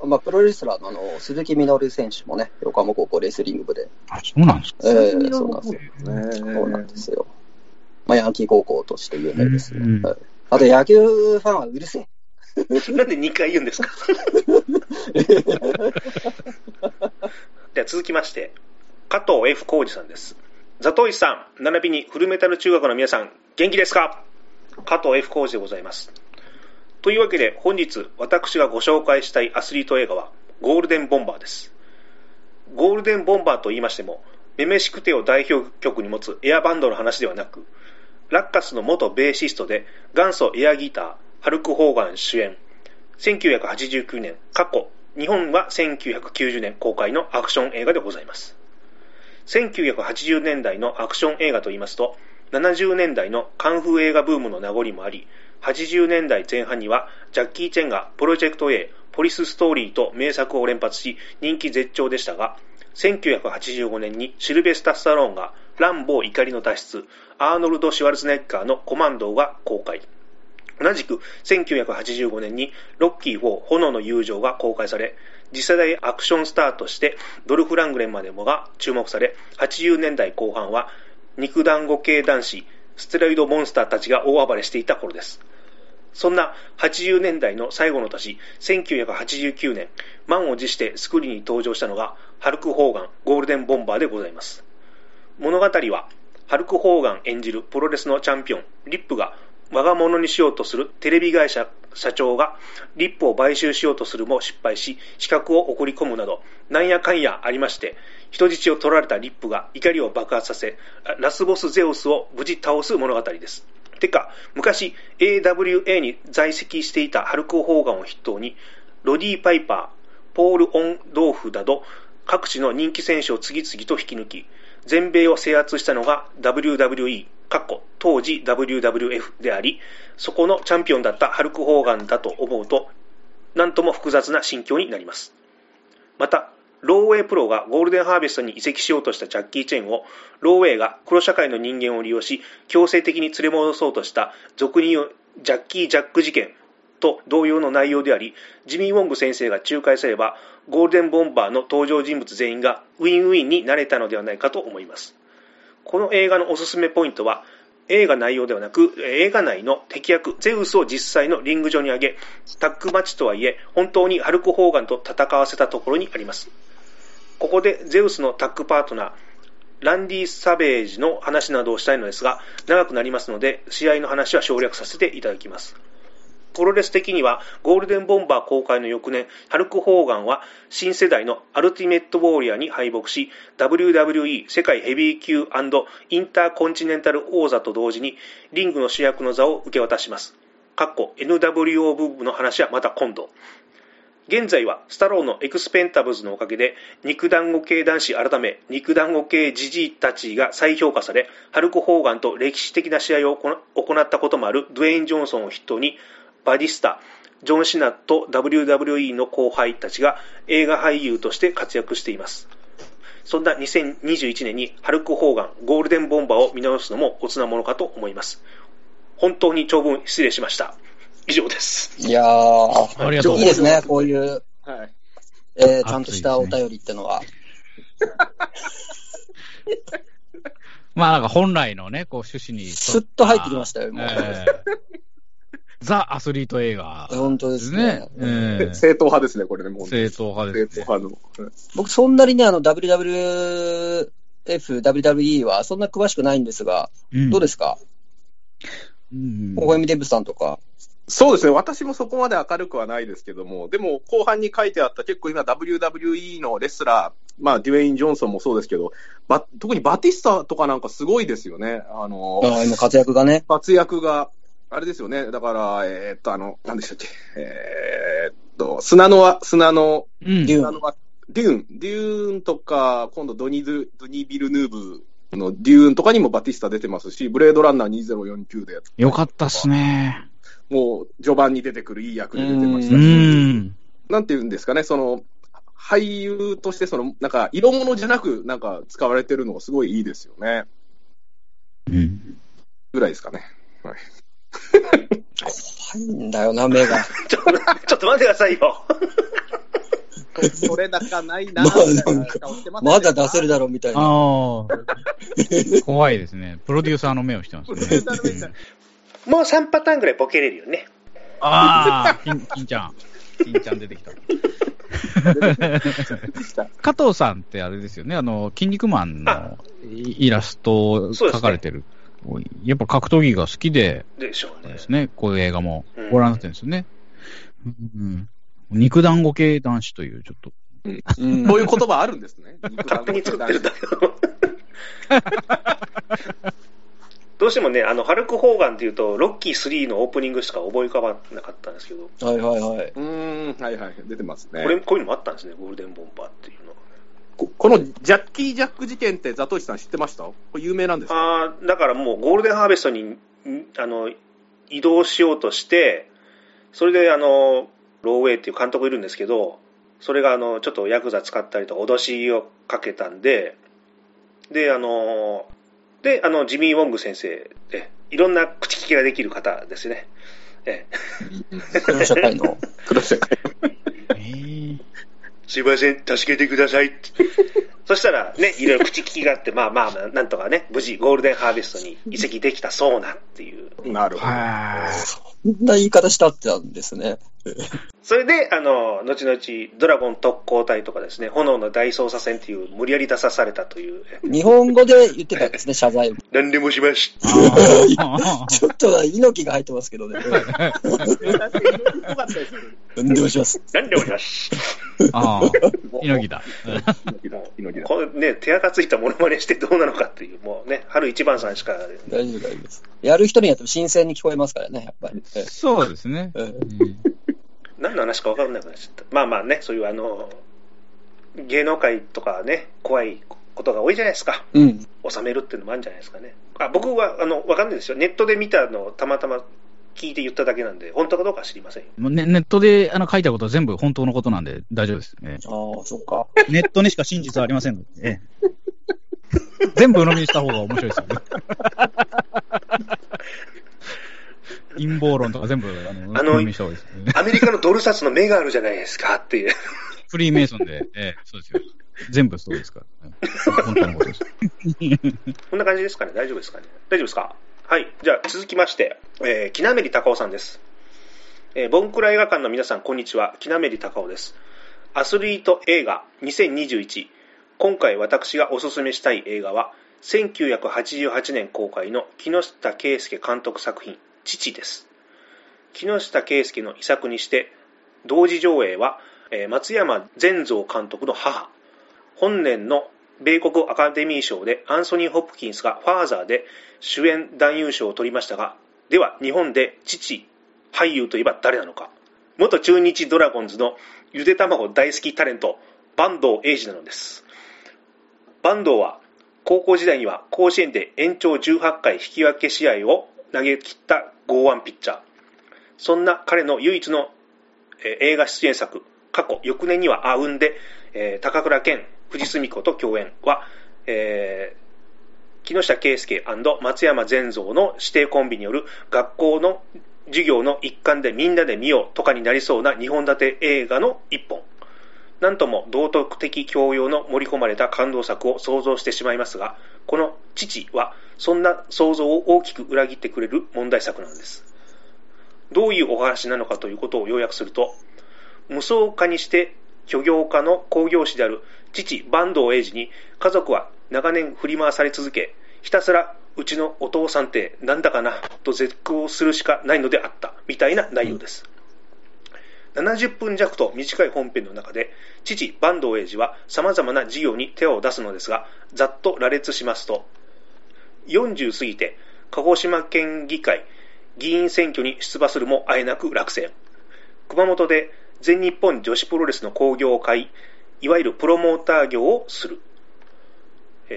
まあ、プロレスラー の, あの鈴木みのる選手もね、横浜高校レスリング部で。あ、そうなんですか。えー、そうなんですよ、ね。そうなんですよ。まあ、ヤンキー高校として有名ですね、うんうんはい。あと野球ファンはうるせえ。なんでにかい言うんですか。では続きまして、加藤 F 浩二さんです。ザトイさん、並びにフルメタル中学の皆さん、元気ですか。加藤 F 浩二でございます。というわけで本日私がご紹介したいアスリート映画はゴールデンボンバーです。ゴールデンボンバーと言いましてもめめしくてを代表曲に持つエアバンドの話ではなく、ラッカスの元ベーシストで元祖エアギターハルク・ホーガン主演、せんきゅうひゃくはちじゅうきゅうねん、過去日本はせんきゅうひゃくきゅうじゅうねん公開のアクション映画でございます。せんきゅうひゃくはちじゅうねんだいのアクション映画といいますと、ななじゅうねんだいのカンフー映画ブームの名残もあり、はちじゅうねんだいぜん半にはジャッキー・チェンがプロジェクト A、ポリスストーリーと名作を連発し人気絶頂でしたが、せんきゅうひゃくはちじゅうごねんにシルベスタ・スタローンがランボー怒りの脱出、アーノルド・シュワルツネッガーのコマンドが公開。同じくせんきゅうひゃくはちじゅうごねんにロッキーフォー炎の友情が公開され、次世代アクションスターとしてドルフ・ラングレンまでもが注目され、はちじゅうねんだいこう半は肉団子系男子、ステロイドモンスターたちが大暴れしていた頃です。そんなはちじゅうねんだいの最後の年、せんきゅうひゃくはちじゅうきゅうねん、満を持してスクリーンに登場したのがハルク・ホーガン、ゴールデンボンバーでございます。物語はハルク・ホーガン演じるプロレスのチャンピオン、リップが我が物にしようとするテレビ会社社長がリップを買収しようとするも失敗し、資格を送り込むなどなんやかんやありまして、人質を取られたリップが怒りを爆発させラスボスゼウスを無事倒す物語です。てか昔 エーダブリューエー に在籍していたハルク・ホーガンを筆頭にロディ・パイパー、ポール・オン・ドーフなど各地の人気選手を次々と引き抜き、全米を制圧したのが ダブリューダブリューイー、当時 ダブリューダブリューエフ であり、そこのチャンピオンだったハルク・ホーガンだと思うとなんとも複雑な心境になります。またローウェイプロがゴールデンハーベストに移籍しようとしたジャッキー・チェンをローウェイが黒社会の人間を利用し強制的に連れ戻そうとした俗に言うジャッキー・ジャック事件と同様の内容であり、ジミー・ウォング先生が仲介すればゴールデンボンバーの登場人物全員がウィンウィンになれたのではないかと思います。この映画のおすすめポイントは、映画内容ではなく映画内の敵役ゼウスを実際のリング上に上げ、タッグマッチとはいえ本当にハルク・ホーガンと戦わせたところにあります。ここでゼウスのタッグパートナーランディ・サベージの話などをしたいのですが、長くなりますので試合の話は省略させていただきます。プロレス的にはゴールデンボンバー公開の翌年、ハルク・ホーガンは新世代のアルティメット・ウォーリアーに敗北し、 ダブリューダブリューイー 世界ヘビー級&インターコンチネンタル王座と同時にリングの主役の座を受け渡します。かっこ エヌダブリューオー ブームの話はまた今度。現在はスタローのエクスペンタブルズのおかげで肉団子系男子改め肉団子系ジジイたちが再評価され、ハルク・ホーガンと歴史的な試合を行ったこともあるドウェイン・ジョンソンを筆頭にバディスタ、ジョン・シナと ダブリューダブリューイー の後輩たちが映画俳優として活躍しています。そんなにせんにじゅういちねんにハルク・ホーガン、ゴールデンボンバーを見直すのもおつなものかと思います。本当に長文失礼しました。以上です。いやー、ありがとうございます。いいですね、こういう、はいえー、ちゃんとしたお便りってのは。まあなんか本来のね、こう趣旨に。スッと入ってきましたよ、もう。えーザ・アスリート映画、ね。本当ですね。えー、正統派ですね、これね。もう正統派です、ね。正統派の。僕、そんなにね、あの、ダブリューダブリューエフ、ダブリューダブリューイー はそんな詳しくないんですが、うん、どうですか？うん。オーエムデブさんとか。そうですね、私もそこまで明るくはないですけども、でも、後半に書いてあった、結構今、ダブリューダブリューイー のレスラー、まあ、デュエイン・ジョンソンもそうですけど、ば特にバティスタとかなんかすごいですよね。あの、あ今活躍がね。活躍が。あれですよね。だから、えー、っと、あの、なんでしたっけ。えー、っと、砂の、砂の、うん、砂の、デューン、デューンとか、今度ドニズ、ドニビルヌーブのデューンとかにもバティスタ出てますし、ブレードランナーにせんよんじゅうでやよかったっすね。もう序盤に出てくるいい役で出てましたし、うんなんていうんですかね、その俳優としてそのなんか色物じゃなくなんか使われてるのがすごいいいですよね。うんぐらいですかね。はい。怖いんだよな目が。ちょっとちょっと待ってくださいよ。それだかないな。まあなんかまだ出せるだろうみたいな。あ怖いですね。プロデューサーの目をしてますね。プロデューサーの目してもうさんパターンぐらいボケれるよね。ああ、金ちゃん、金ちゃん出てきた。加藤さんってあれですよね、あの筋肉マンのイラストを描かれてる、ね、やっぱ格闘技が好きで、でしょうね、ですね、こういう映画もご覧になってるんですよね。うんうん、肉団子系男子というちょっと、うん、こういう言葉あるんですね。勝手に作ってるんだけど。どうしてもね、あのハルク・ホーガンっていうとロッキースリーのオープニングしか思い浮かばなかったんですけど、はいはいはい、うーん、はいはい、出てますね。これこういうのもあったんですね、ゴールデンボンバーっていうのは。 こ, このジャッキー・ジャック事件ってザトシさん知ってました？これ有名なんですか？あ、だからもうゴールデンハーベストにあの移動しようとして、それであのローウェイっていう監督いるんですけど、それがあのちょっとヤクザ使ったりとか脅しをかけたんで、であのであのジミー・ウォング先生、えいろんな口利きができる方ですね。え黒社会の黒社会すいません助けてくださいってそしたらね、いろいろ口利きがあってまあまあなんとかね、無事ゴールデンハーベストに移籍できたそうなっていう。なるほど、そんな言い方したってなんですね。それであの後々ドラゴン特攻隊とかですね、炎の大捜査線っていう無理やり出さされたという、日本語で言ってたんですね謝罪何でもしましちょっと猪木が入ってますけどね何でもします何でもしますあ猪木だこれね、手垢ついたモノマネしてどうなのかっていう、もうね春一番さんしか、ね、大丈夫大丈夫です。やる人にやっても新鮮に聞こえますからね、やっぱり。そうですね、うん何の話か分からなくなっちゃった。まあまあね、そういうあの芸能界とかね、怖いことが多いじゃないですか、うん、収めるっていうのもあるんじゃないですかね。あ、僕はあの分かんないですよ、ネットで見たのをたまたま聞いて言っただけなんで、本当かどうかは知りませんよ、ね、ネットであの書いたことは全部本当のことなんで大丈夫ですね。ああ、そうかネットにしか真実はありませんので、ええ、全部鵜呑みにした方が面白いですよね陰謀論とか全部あの、あの、ね、アメリカのドル札の目があるじゃないですかっていうフリーメイソンで、ええ、そうですよ、全部そうですから、ね、本当のことですこんな感じですかね、大丈夫ですかね、大丈夫ですか。はい、じゃあ続きまして、えー、木なめりたかおさんです、えー、ボンクラ映画館の皆さんこんにちは、木なめりたかおです。アスリート映画にせんにじゅういち、今回私がおすすめしたい映画はせんきゅうひゃくはちじゅうはちねん公開の木下圭介監督作品父です。木下圭介の遺作にして同時上映は、えー、松山善蔵監督の母、本年の米国アカデミー賞でアンソニー・ホプキンスがファーザーで主演男優賞を取りましたが、では日本で父俳優といえば誰なのか。元中日ドラゴンズのゆで卵大好きタレント坂東英二なのです。坂東は高校時代には甲子園で延長じゅうはちかい引き分け試合を投げ切った剛腕ピッチャー。そんな彼の唯一の映画出演作、過去翌年にはあうんで、えー、高倉健、藤澄子と共演は、えー、木下圭介&松山善蔵の指定コンビによる学校の授業の一環でみんなで見ようとかになりそうなにほん立て映画の一本。なんとも道徳的教養の盛り込まれた感動作を想像してしまいますが、この父はそんな想像を大きく裏切ってくれる問題作なんです。どういうお話なのかということを要約すると、無双家にして漁業家の興行師である父坂東英二に家族は長年振り回され続け、ひたすらうちのお父さんってなんだかなと絶句をするしかないのであったみたいな内容です。ななじゅっぷん弱と短い本編の中で、父坂東英二は様々な事業に手を出すのですが、ざっと羅列しますと、よんじゅう過ぎて鹿児島県議会議員選挙に出馬するもあえなく落選、熊本で全日本女子プロレスの興行を買い、いわゆるプロモーター業をする、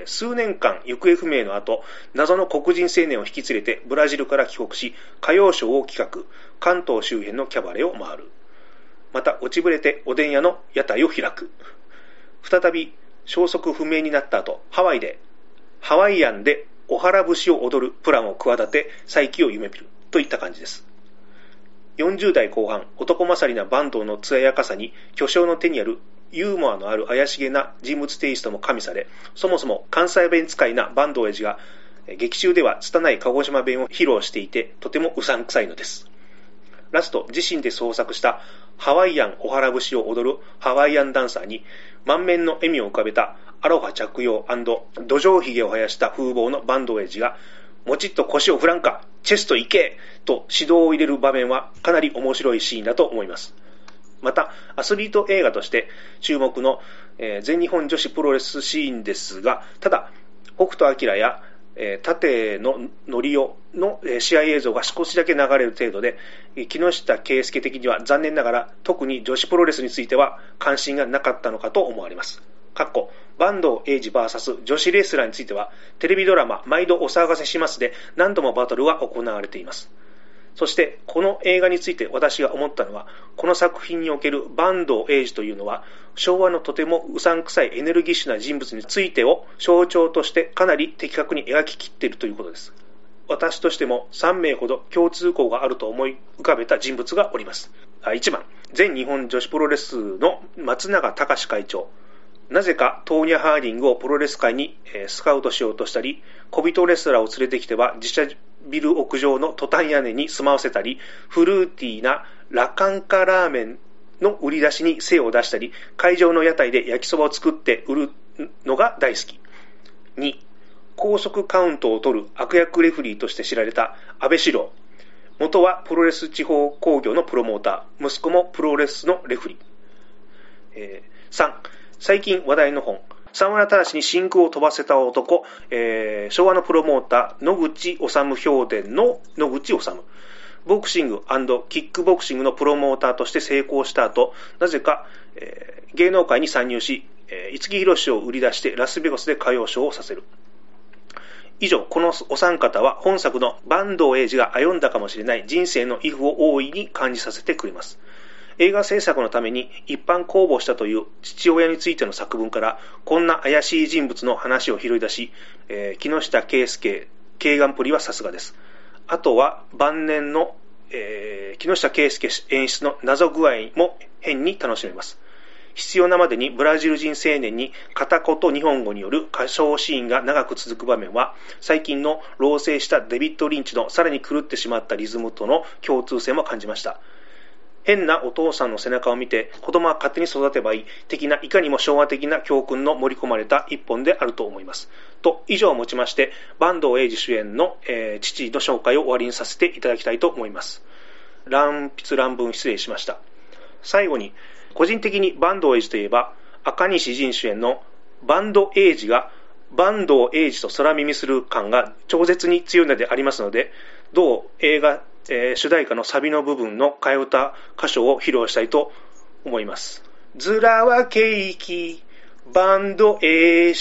数年間行方不明の後、謎の黒人青年を引き連れてブラジルから帰国し、歌謡ショーを企画、関東周辺のキャバレを回る。また落ちぶれておでん屋の屋台を開く。再び消息不明になった後、ハワイでハワイアンでおはら節を踊るプランを企て、再起を夢見るといった感じです。よんじゅうだいこう半、男勝りな坂東の艶やかさに巨匠の手にあるユーモアのある怪しげな人物テイストも加味され、そもそも関西弁使いな坂東親父が劇中では拙い鹿児島弁を披露していて、とてもうさんくさいのです。ラスト、自身で創作したハワイアンおはら節を踊るハワイアンダンサーに満面の笑みを浮かべたアロハ着用&土壌ひげを生やした風貌の坂東親父が、もちっと腰を振らんか、チェスト行けと指導を入れる場面はかなり面白いシーンだと思います。またアスリート映画として注目の、えー、全日本女子プロレスシーンですが、ただ北斗晶や、えー、舘野紀夫の、えー、試合映像が少しだけ流れる程度で、木下圭介的には残念ながら特に女子プロレスについては関心がなかったのかと思われます。かっこ坂東英二 ブイエス 女子レスラーについてはテレビドラマ毎度お騒がせしますで何度もバトルは行われています。そしてこの映画について私が思ったのは、この作品における坂東英二というのは昭和のとてもうさんくさいエネルギッシュな人物についてを象徴としてかなり的確に描ききっているということです。私としてもさんめいほど共通項があると思い浮かべた人物がおります。いちばん、全日本女子プロレスの松永隆会長。なぜかトーニャ・ハーディングをプロレス界にスカウトしようとしたり、小人レスラーを連れてきては自社ビル屋上のトタン屋根に住まわせたり、フルーティーなラカンカラーメンの売り出しに精を出したり、会場の屋台で焼きそばを作って売るのが大好き。に、高速カウントを取る悪役レフリーとして知られた安倍四郎。元はプロレス地方興業のプロモーター、息子もプロレスのレフリー。えー、さん、最近話題の本、沢村忠に真空を飛ばせた男、えー、昭和のプロモーター野口治評伝の野口治。ボクシング&キックボクシングのプロモーターとして成功した後、なぜか、えー、芸能界に参入し、えー、五木ひろしを売り出してラスベガスで歌謡ショーをさせる。以上、このお三方は本作の坂東英二が歩んだかもしれない人生の威風を大いに感じさせてくれます。映画制作のために一般公募したという父親についての作文から、こんな怪しい人物の話を拾い出し、えー、木下圭介軽眼プリはさすがです。あとは晩年の、えー、木下圭介演出の謎具合も変に楽しめます。必要なまでにブラジル人青年に片言日本語による歌唱シーンが長く続く場面は、最近の老成したデビッド・リンチのさらに狂ってしまったリズムとの共通性も感じました。変なお父さんの背中を見て子供は勝手に育てばいい的な、いかにも昭和的な教訓の盛り込まれた一本であると思います。と、以上をもちまして坂東英二主演の、えー、父の紹介を終わりにさせていただきたいと思います。乱筆乱文失礼しました。最後に、個人的に坂東英二といえば赤西仁主演の坂東英二が坂東英二と空耳する感が超絶に強いのでありますので、同映画えー、主題歌のサビの部分の替え歌歌唱を披露したいと思います。ズラはケーキバンドエージ。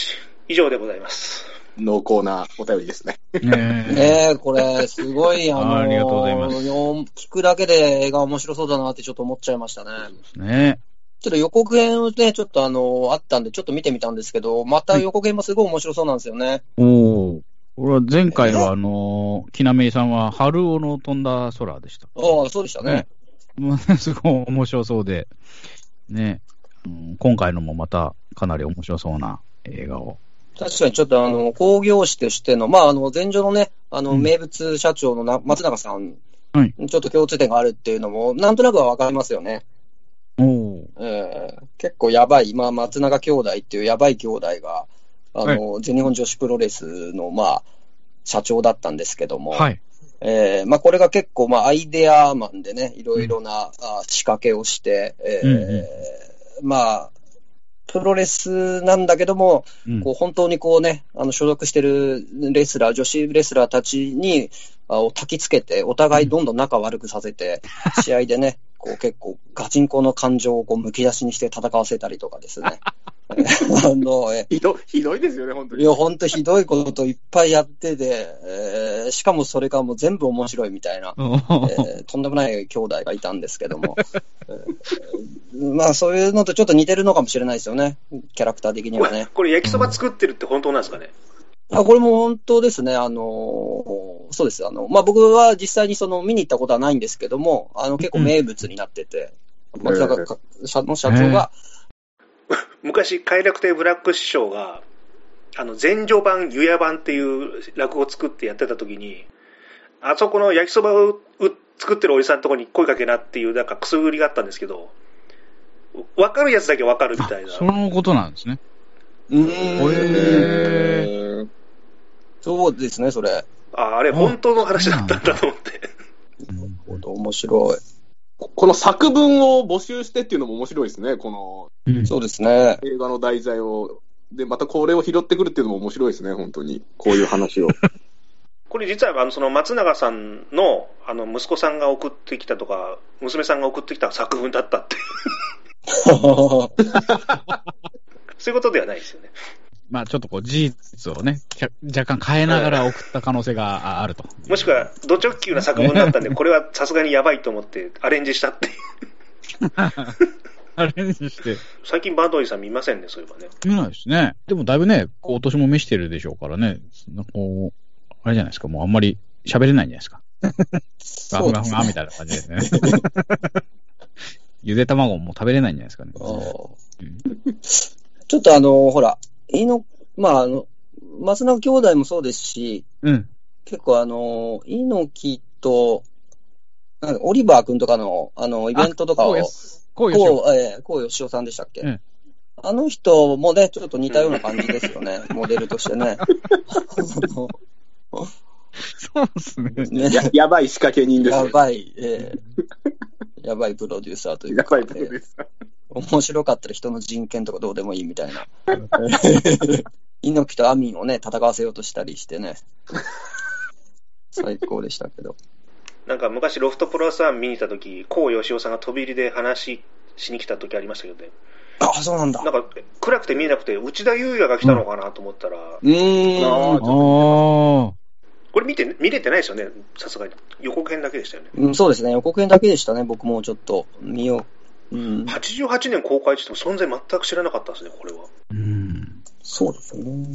以上でございます。濃厚なお便りですね。ねえ、これすごい、あのー、ありがとうございます。聞くだけで映画面白そうだなってちょっと思っちゃいましたね。そうですね。ちょっと予告編をね、ちょっとあのー、あったんでちょっと見てみたんですけど、また予告編もすごい面白そうなんですよね。おー、俺は前回はあのー、木南さんは春尾の飛んだ空でした。ああ、そうでしたね。ねすごい面白そうで、ね、うん、今回のもまたかなり面白そうな映画を。確かにちょっとあの興行師としての、まああの前場のね、あの名物社長のな、うん、松永さん、はい、ちょっと共通点があるっていうのもなんとなくはわかりますよね。おー、えー、結構やばい、まあ松永兄弟っていうやばい兄弟が。あのはい、全日本女子プロレスの、まあ、社長だったんですけども、はい、えーまあ、これが結構、まあ、アイデアマンでね、いろいろな、うん、仕掛けをして、えーうんまあ、プロレスなんだけども、うん、こう本当にこう、ね、あの所属しているレスラー女子レスラーたちにを焚きつけて、お互いどんどん仲悪くさせて、うん、試合でねこう結構ガチンコの感情をこうむき出しにして戦わせたりとかですねあのひどひどいですよね、本当に。いや、本当ひどいこといっぱいやってて、えー、しかもそれがもう全部面白いみたいな、えー、とんでもない兄弟がいたんですけども、えー、まあそういうのとちょっと似てるのかもしれないですよね、キャラクター的にはね。これ焼きそば作ってるって本当なんですかね？あ、これも本当ですね。あの、そうです。あの、まあ、僕は実際にその見に行ったことはないんですけども、あの結構名物になってて、うん、松坂の社長が、昔、快楽亭ブラック師匠が、あの、前序版、湯屋版っていう落語を作ってやってた時に、あそこの焼きそばを作ってるおじさんのところに声かけなっていう、なんかくすぐりがあったんですけど、わかるやつだけわかるみたいな。そのことなんですね。うーん。そうですね、それ。あ、あれ、本当の話だったんだと思って。なるほど、面白い。この作文を募集してっていうのも面白いですね、この、そうですね、映画の題材を、で、またこれを拾ってくるっていうのも面白いですね、本当に、こういう話を。これ、実はあのその松永さん の, あの息子さんが送ってきたとか、娘さんが送ってきた作文だったってそういうことではないですよね。まあ、ちょっとこう事実をね、若干変えながら送った可能性があると。もしくは、ド直球な作文だったんで、これはさすがにやばいと思って、アレンジしたっていう。アレンジして。最近、バドイさん見ませんね、そういえばね。見ないですね。でも、だいぶね、お年も召してるでしょうからね、こう、あれじゃないですか、もうあんまり喋れないんじゃないですか。ガフガフガみたいな感じですね。ゆで卵も食べれないんじゃないですかね。うん、ちょっとあの、ほら、いのまあ、あの松永兄弟もそうですし、うん、結構あの猪木となんかオリバー君とか の, あのイベントとかをこうよしおさんでしたっけ、うん、あの人もねちょっと似たような感じですよね、うん、モデルとしてねそうですね、ね、や, やばい仕掛け人ですね。やばい、えー、やばいプロデューサーというか、やばいプロデューサー、面白かったら人の人権とかどうでもいいみたいな猪木とアミンをね戦わせようとしたりしてね、最高でしたけど。なんか昔ロフトプロさん見に行った時、高義雄さんが飛び入りで話しに来た時ありましたけどね。あ、そうなんだ。なんか暗くて見えなくて内田裕也が来たのかなと思ったら、うん、えー、あーこれ見て見れてないですよね、さすがに。予告編だけでしたよね、うん、そうですね、予告編だけでしたね。僕もちょっと見よう。うん、はちじゅうはちねん公開しても存在全く知らなかったですね、これは。うん、そうですね。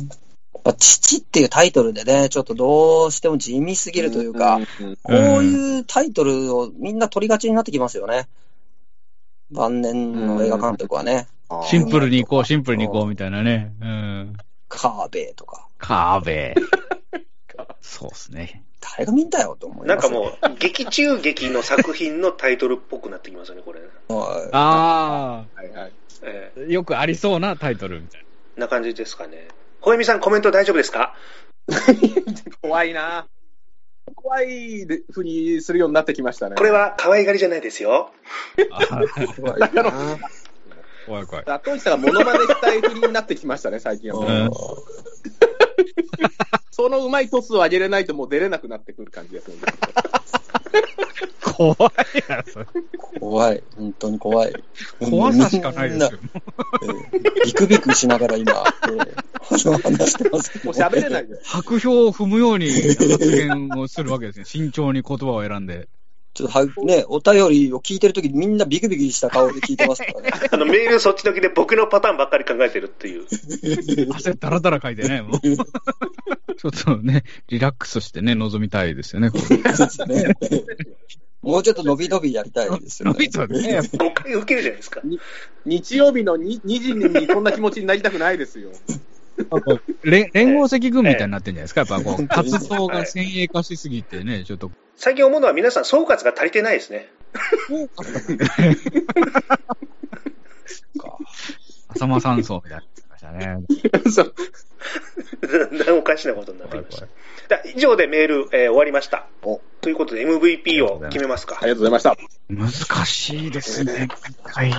やっぱ父っていうタイトルでね、ちょっとどうしても地味すぎるというか、うんうん、こういうタイトルをみんな取りがちになってきますよね。晩年の映画監督はね。うん、シンプルに行こう、シンプルに行こうみたいなね。うん、カーベイとか。カーベイ。そうですね。誰が見んだよと思います、ね。なんかもう劇中劇の作品のタイトルっぽくなってきますよね、これ。ああ、はいはい、えー。よくありそうなタイトルみたいな。な感じですかね。小泉さんコメント大丈夫ですか？怖いな。怖いふうにするようになってきましたね。これは可愛がりじゃないですよ。怖いな。怖い怖い。あとにしたらモノマネしたいふりになってきましたね、最近は。うんそのうまいトスを上げれないともう出れなくなってくる感じがするんです怖いやそれ。怖い、本当に怖い。怖さしかないですよ。ビクビクしながら今、えー、話してますけど、もう喋れないで。白票を踏むように発言をするわけですね。慎重に言葉を選んで。ちょっとはね、お便りを聞いてるときみんなビクビクした顔で聞いてますからね。あのメールそっちのきで僕のパターンばっかり考えてるっていう。汗だらだら書いてね、もう。ちょっとね、リラックスしてね、臨みたいですよね。こねもうちょっと伸び伸びやりたいですよね。伸びそうですね。ごかい受けるじゃないですか。日曜日の 2, 2時にこんな気持ちになりたくないですよ。連合赤軍みたいになってるんじゃないですか、やっぱこう活動が先鋭化しすぎてね、ちょっと最近思うのは、皆さん、総括が足りてないですね。浅間山荘みたいになってましたね。おかしなことになってきました。以上でメール、えー、終わりました。ということで、エムブイピー を決めますか。ありがとうございました。難しいですね、はい。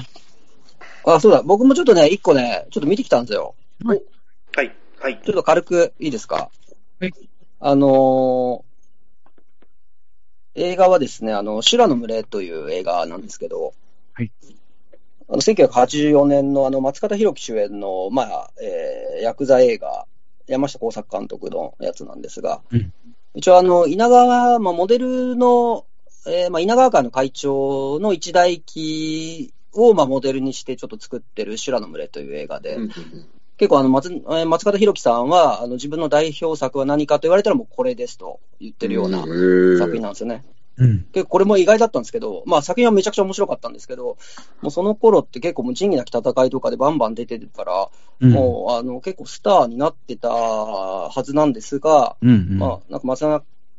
あ、そうだ、僕もちょっとね、いっこね、ちょっと見てきたんですよ。はいはいはい、ちょっと軽くいいですか、はい、あのー、映画はですね、あの修羅の群れという映画なんですけど、はい、ああのせんきゅうひゃくはちじゅうよねんの、 あの松方弘樹主演の、まあえー、ヤクザ映画、山下耕作監督のやつなんですが、うん、一応あの稲川、まあ、モデルの、えーまあ、稲川会の会長の一代記を、まあ、モデルにしてちょっと作ってる修羅の群れという映画で、うん、結構あの 松, 松方弘樹さんはあの自分の代表作は何かと言われたらもうこれですと言ってるような作品なんですよね。うん、結構これも意外だったんですけど、まあ、作品はめちゃくちゃ面白かったんですけど、もうその頃って結構仁義なき戦いとかでバンバン出てるから、うん、もうあの結構スターになってたはずなんですが、うんうんまあ、なんか 松,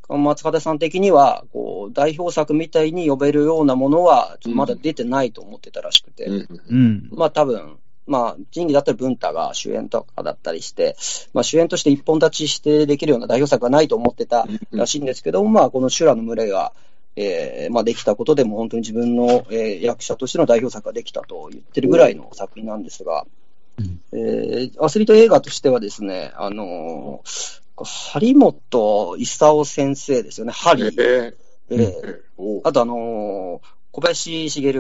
松方さん的にはこう代表作みたいに呼べるようなものはちょっとまだ出てないと思ってたらしくて、うんうん、まあ多分まあ、仁義だったり文太が主演とかだったりして、まあ、主演として一本立ちしてできるような代表作がないと思ってたらしいんですけど、まあ、この修羅の群れが、えーまあ、できたことでも本当に自分の、えー、役者としての代表作ができたと言ってるぐらいの作品なんですが、えー、アスリート映画としてはですね、あのー、張本勲先生ですよね、ハリー、えーえー、あと、あのー、小林茂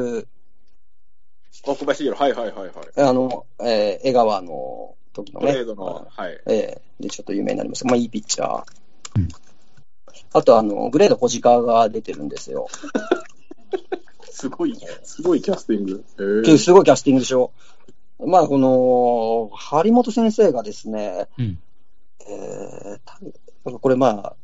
小林はいはいはいはい。あの、えー、江川の時のね。トレードの、はい。えー、で、ちょっと有名になりました。まあ、いいピッチャー。うん、あと、あの、グレード小鹿が出てるんですよ。すごい、すごいキャスティング。えー、すごいキャスティングでしょ。まあ、この、張本先生がですね、うん、えー、これまあ、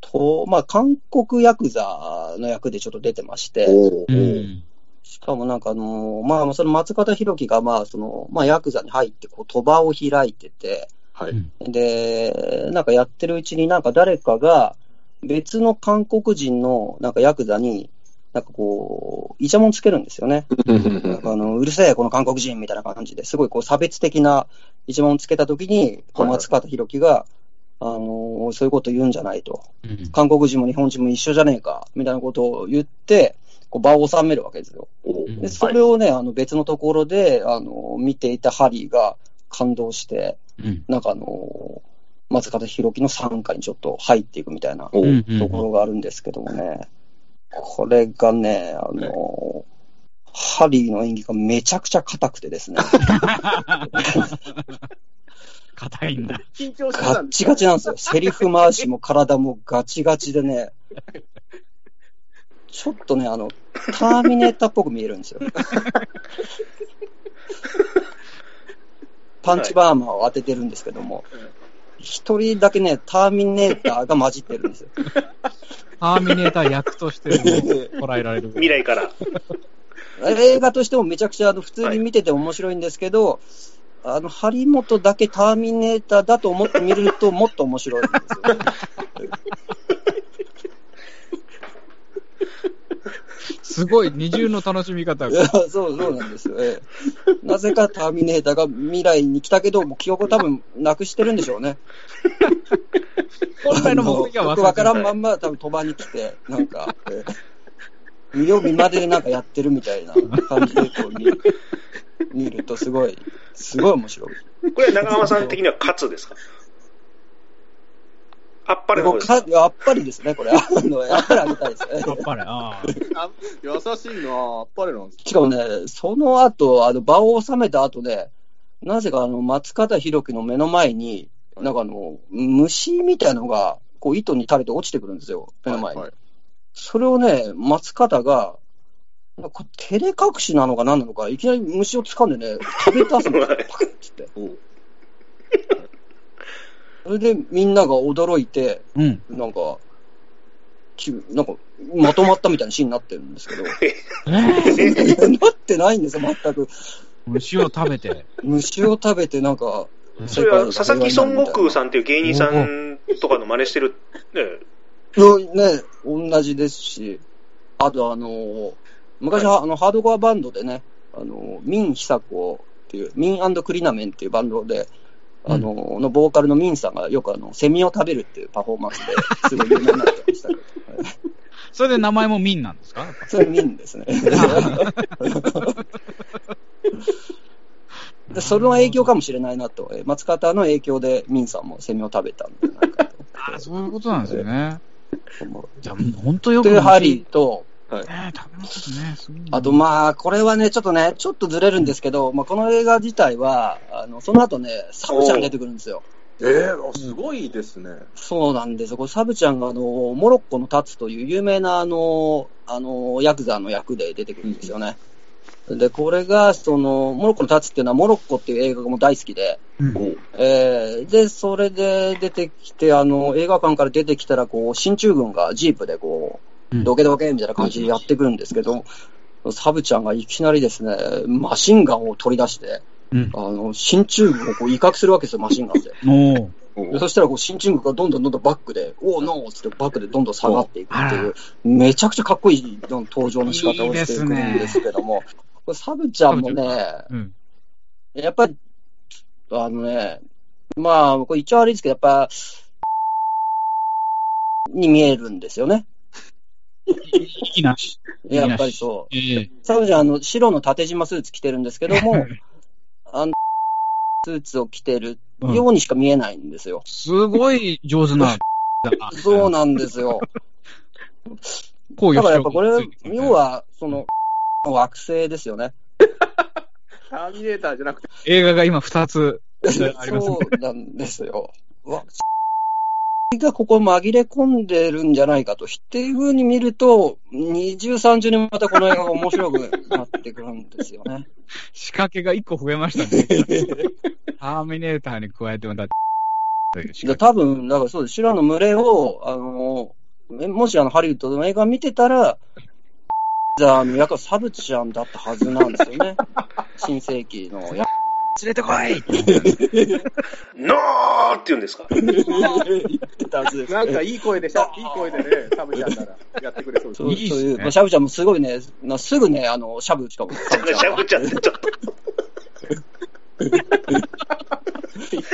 と、まあ、韓国ヤクザの役でちょっと出てまして、おーしかもなんかあのー、まあ、その松方弘樹がまあその、まあ、ヤクザに入ってこう賭場を開いてて、はい、でなんかやってるうちになんか誰かが別の韓国人のなんかヤクザになんかこうイチャモンつけるんですよね。なんかあのうるせえこの韓国人みたいな感じですごいこう差別的なイチャモンつけたときに松方弘樹があのー、そういうこと言うんじゃないと、うん、韓国人も日本人も一緒じゃねえかみたいなことを言ってこう場を収めるわけですよ。でそれをね、はい、あの別のところであの見ていたハリーが感動して、うん、なんかあの松方弘樹の傘下にちょっと入っていくみたいなところがあるんですけどもね、うんうんうん、これがねあの、はい、ハリーの演技がめちゃくちゃ硬くてですね硬いんだ。緊張してたんですよ。ガチガチなんですよ。セリフ回しも体もガチガチでねちょっとね、あの、ターミネーターっぽく見えるんですよ。パンチバーマーを当ててるんですけども、一人だけね、ターミネーターが混じってるんですよ。ターミネーター役としても捉えられる。未来から。映画としてもめちゃくちゃあの普通に見てて面白いんですけど、はい、あの、張本だけターミネーターだと思って見るともっと面白いんですよ。すごい二重の楽しみ方がそうそうなんですよ、ええ、なぜかターミネーターが未来に来たけどもう記憶を多分なくしてるんでしょうね本来の目的は分からんまんま多分飛ばに来てなんか、ええ、見よう見まででなんかやってるみたいな感じでこう 見, 見るとすごいすごい面白い。これ長濱さん的には勝つですかあっぱれです。あっぱれですね、これ。あっぱれあげたいですね。あっぱれ。ああ優しいなあ、あっぱれなんです。しかもね、その後、あの場を収めた後で、なぜかあの松方弘樹の目の前に、なんかあの虫みたいなのがこう糸に垂れて落ちてくるんですよ、目の前に。はいはい、それをね、松方が、なんか照れ隠しなのか何なのか、いきなり虫を掴んでね、食べ出すのよ、パクッつって。それでみんなが驚いて、うん、なんか、なんかまとまったみたいなシーンになってるんですけど、なってないんですよ、全く。虫を食べて。虫を食べて、なんか、それは佐々木孫悟空さんっていう芸人さんとかの真似してる、ねね、同じですし、あと、あの、昔、はい、あのハードコアバンドでね、あのミン・ヒサコっていう、ミン&クリナメンっていうバンドで、あの、のボーカルのミンさんがよくあのセミを食べるっていうパフォーマンスですごい有名になってましたけどそれで名前もミンなんですか？それミンですねでその影響かもしれないなと、松方の影響でミンさんもセミを食べたんじゃないかとあそういうことなんですよね。じゃあ本当よくというハリーとはい、ねえ、食べ物ですね。すごいね。あとまあ、これはね、ちょっとね、ちょっとずれるんですけど、まあ、この映画自体は、あのその後ね、サブちゃん出てくるんですよ。えー、すごいですね。そうなんですよ。これサブちゃんがあのモロッコのタツという有名なあのあのヤクザの役で出てくるんですよね。うん、でこれがそのモロッコのタツっていうのはモロッコっていう映画がもう大好きで、うんえー、でそれで出てきてあの映画館から出てきたらこう進駐軍がジープでこうドケドケみたいな感じでやってくるんですけど、うん、サブちゃんがいきなりですねマシンガンを取り出して。うん、あの進駐軍をこう威嚇するわけですよマシンガンで。おそしたらこう進駐軍がどんどんどんどんバックでおーノーってバックでどんどん下がっていくっていうめちゃくちゃかっこいい登場の仕方をしていくんですけども、いい、ね、これサブちゃんもね、うん、やっぱりあのねまあこれ一応悪いですけどやっぱに見えるんですよね。いいなしやっぱりそう、えー、サブちゃんあの白の縦縞スーツ着てるんですけどもあのスーツを着てるようにしか見えないんですよ。うん、すごい上手なそうなんですよ。だからやっぱこれ要はその惑星ですよね。ターミネーターじゃなくて映画が今ふたつあります、ね、そうなんですよ。がここ紛れ込んでるんじゃないかとっていう風に見るとにじゅう、さんじゅうにまたこの映画が面白くなってくるんですよね。仕掛けがいっこ増えましたね。ターミネーターに加えてまた多分だからそうです。修羅の群れをあのもしあのハリウッドの映画見てたらザーの役はサブちゃんだったはずなんですよね。新世紀の役連れてこいノーって言うんですか。なんかいい声でしゃ、いい声でね、サブちゃんならやってくれそうです。そういう、まあ、シャブちゃんもすごいね、なすぐね、あの、シャブしかも。シャブちゃんってちょっ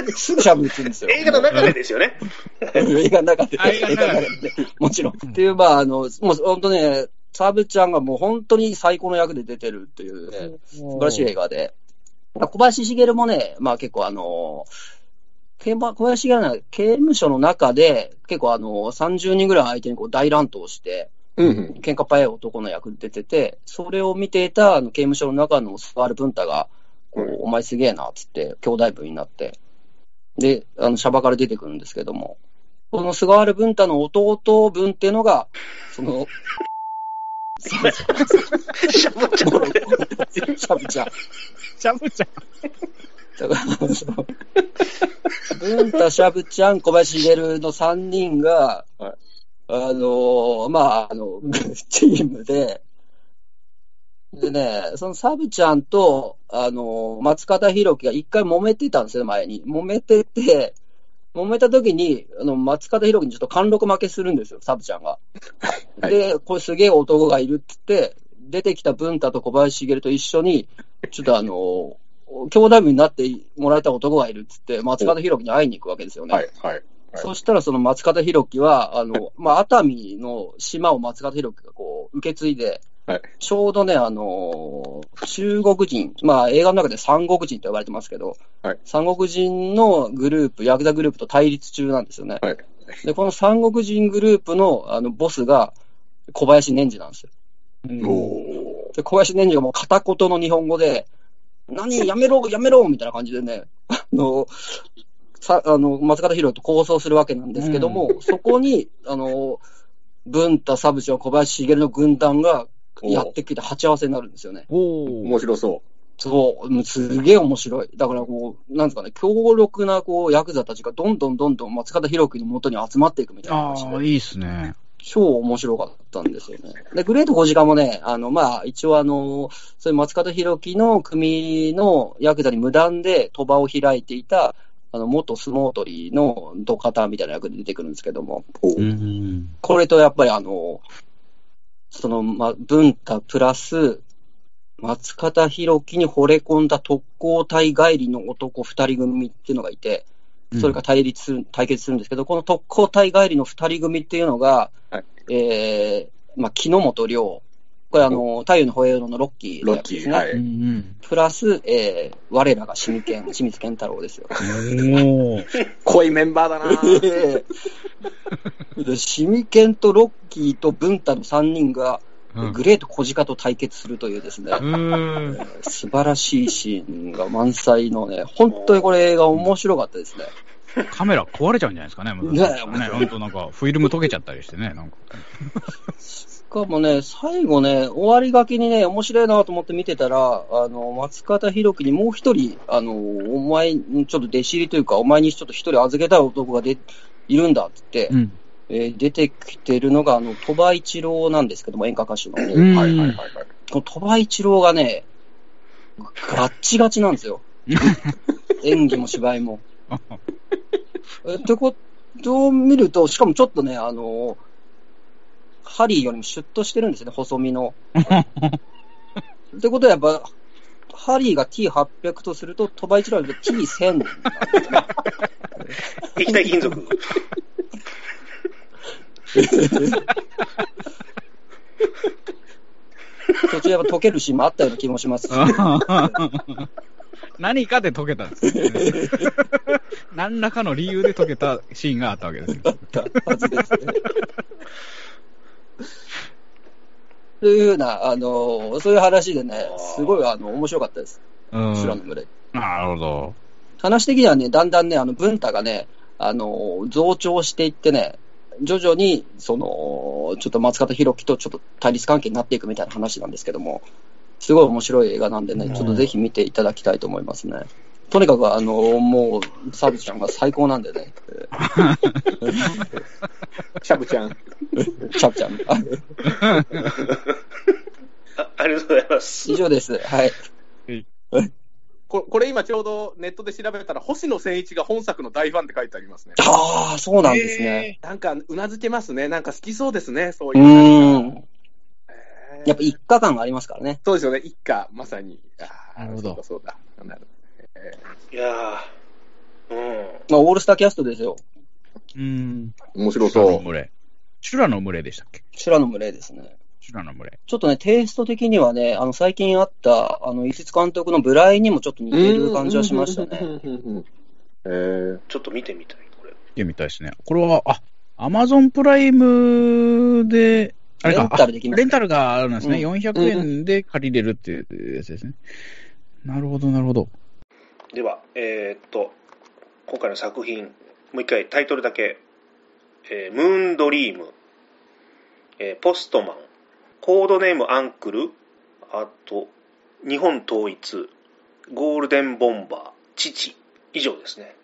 と。すぐシャブ打つんですよ。映画の中でですよね。映画の中で。映画の中で。もちろん。っていう、まあ、あの、もう本当ね、サブちゃんがもう本当に最高の役で出てるっていうね、素晴らしい映画で。小林茂もね、まあ結構あの、刑務、小林茂は刑務所の中で、結構あの、さんじゅうにんぐらい相手にこう大乱闘して、うんうん、喧嘩早い男の役出てて、それを見ていたあの刑務所の中のスパール文太が、こう、うん、お前すげえな、つって、兄弟分になって、で、あの、シャバから出てくるんですけども、この菅原文太の弟分っていうのが、その、そうそうシャブちゃんシャブちゃんシャブちゃんだからその文太シャブちゃん小林茂のさんにんが、はい、あのー、まああのチームででねそのサブちゃんとあのー、松方弘樹が一回揉めてたんですよ。前に揉めてて揉めた時に、あの、松方弘樹にちょっと貫禄負けするんですよ、サブちゃんが。で、これすげえ男がいるって言って、出てきた文太と小林茂と一緒に、ちょっとあの、兄弟分になってもらえた男がいるって言って、松方弘樹に会いに行くわけですよね。はい、はい。はい、そしたらその松方弘樹は、あの、まあ、熱海の島を松方弘樹がこう、受け継いで、はい、ちょうどね、あのー、中国人、まあ映画の中で三国人と呼ばれてますけど、はい、三国人のグループ、ヤクザグループと対立中なんですよね。はい、で、この三国人グループの、あのボスが小林年次なんですよ。おで小林年次がもう片言の日本語で、何、やめろ、やめろみたいな感じでね、あのさあの松方弘樹と抗争するわけなんですけども、うん、そこに、あの、文太、サブちゃん、小林茂の軍団が、やってきて鉢合わせになるんですよね。おお、面白そう。そう、すげえ面白い。だからこうなんですかね、強力なこうヤクザたちがどんどんどんどん松方弘樹の元に集まっていくみたいな話で。ああ、いいですね。超面白かったんですよね。で、グレートごじかんもね、あのまあ一応あのそういう松方弘樹の組のヤクザに無断で賭場を開いていたあの元相撲取りの土方みたいな役で出てくるんですけども、うん、これとやっぱりあの。その、ま、文太プラス、松方弘樹に惚れ込んだ特攻隊帰りの男二人組っていうのがいて、それが対立する、対決するんですけど、この特攻隊帰りの二人組っていうのが、はい、えー、まあ、木之本涼。これあの、太陽の保衛路のロッキーのやつですね。はい、プラス、えー、我らがシミケン、清水健太郎ですよ。お濃いメンバーだなぁ。シミケンとロッキーと文太のさんにんが、うん、グレート小鹿と対決するというですね、うん、素晴らしいシーンが満載のね、本当にこれが面白かったですね。カメラ壊れちゃうんじゃないですかね、もうね、本当なんかフィルム溶けちゃったりしてね、なんか。しかもね、最後ね、終わりがけにね、面白いなと思って見てたら、あの松方弘樹にもう一人、あのお前にちょっと弟子入りというか、お前にちょっと一人預けたい男がでいるんだって言って、うん、えー、出てきてるのがあの鳥羽一郎なんですけども、演歌歌手の、ね、はいはいはいはい、この鳥羽一郎がね、ガッチガチなんですよ。演技も芝居も。ってことを見ると、しかもちょっとね、あのハリーよりもシュッとしてるんですよね、細身の。ってことはやっぱハリーが ティーはっぴゃく とすると鳥羽一郎が ティーせん、ね、液体金属。途中やっぱ溶けるシーンもあったような気もします。何かで溶けたんですよね。何らかの理由で溶けたシーンがあったわけですよ。あったはずですね。というような、あのそういう話でね、すごいあの面白かったです。うん。修羅の群れ。なるほど。話的にはね、だんだんね、あの文太がね、あの増長していってね、徐々にそのちょっと松方弘樹とちょっと対立関係になっていくみたいな話なんですけども、すごい面白い映画なんでね、ちょっとぜひ見ていただきたいと思いますね。とにかくあのもうサブちゃんが最高なんでね。シャブちゃん、シャブちゃん。あ, ありがとうございます。以上です。はい。こ, これ今ちょうどネットで調べたら星野千一が本作の大ファンって書いてありますね。ああ、そうなんですね。なんかうなずけますね。なんか好きそうですね。そういう。うん、えー。やっぱ一家感がありますからね。そうですよね。一家まさに。あ、なるほど。そうだ。なるほど、ね。いやー、うん。まあオールスターキャストですよ。うん。面白そう。修羅の群れでしたっけ？修羅の群れですね。ちょっとね、テイスト的にはね、あの最近あったあの伊節監督のブライにもちょっと似てる感じはしましたね。えー、ちょっと見てみたい、これ。見てみたいですね。これは、あ、アマゾンプライムで、あれか、レンタルできます、ね、レンタルがあるんですね、うん。よんひゃくえんで借りれるっていうやつですね。なるほど、なるほど。では、えー、っと、今回の作品、もう一回タイトルだけ、えー、ムーンドリーム、えー、ポストマン、コードネームアンクル、あと日本統一、ゴールデンボンバー、父、以上ですね。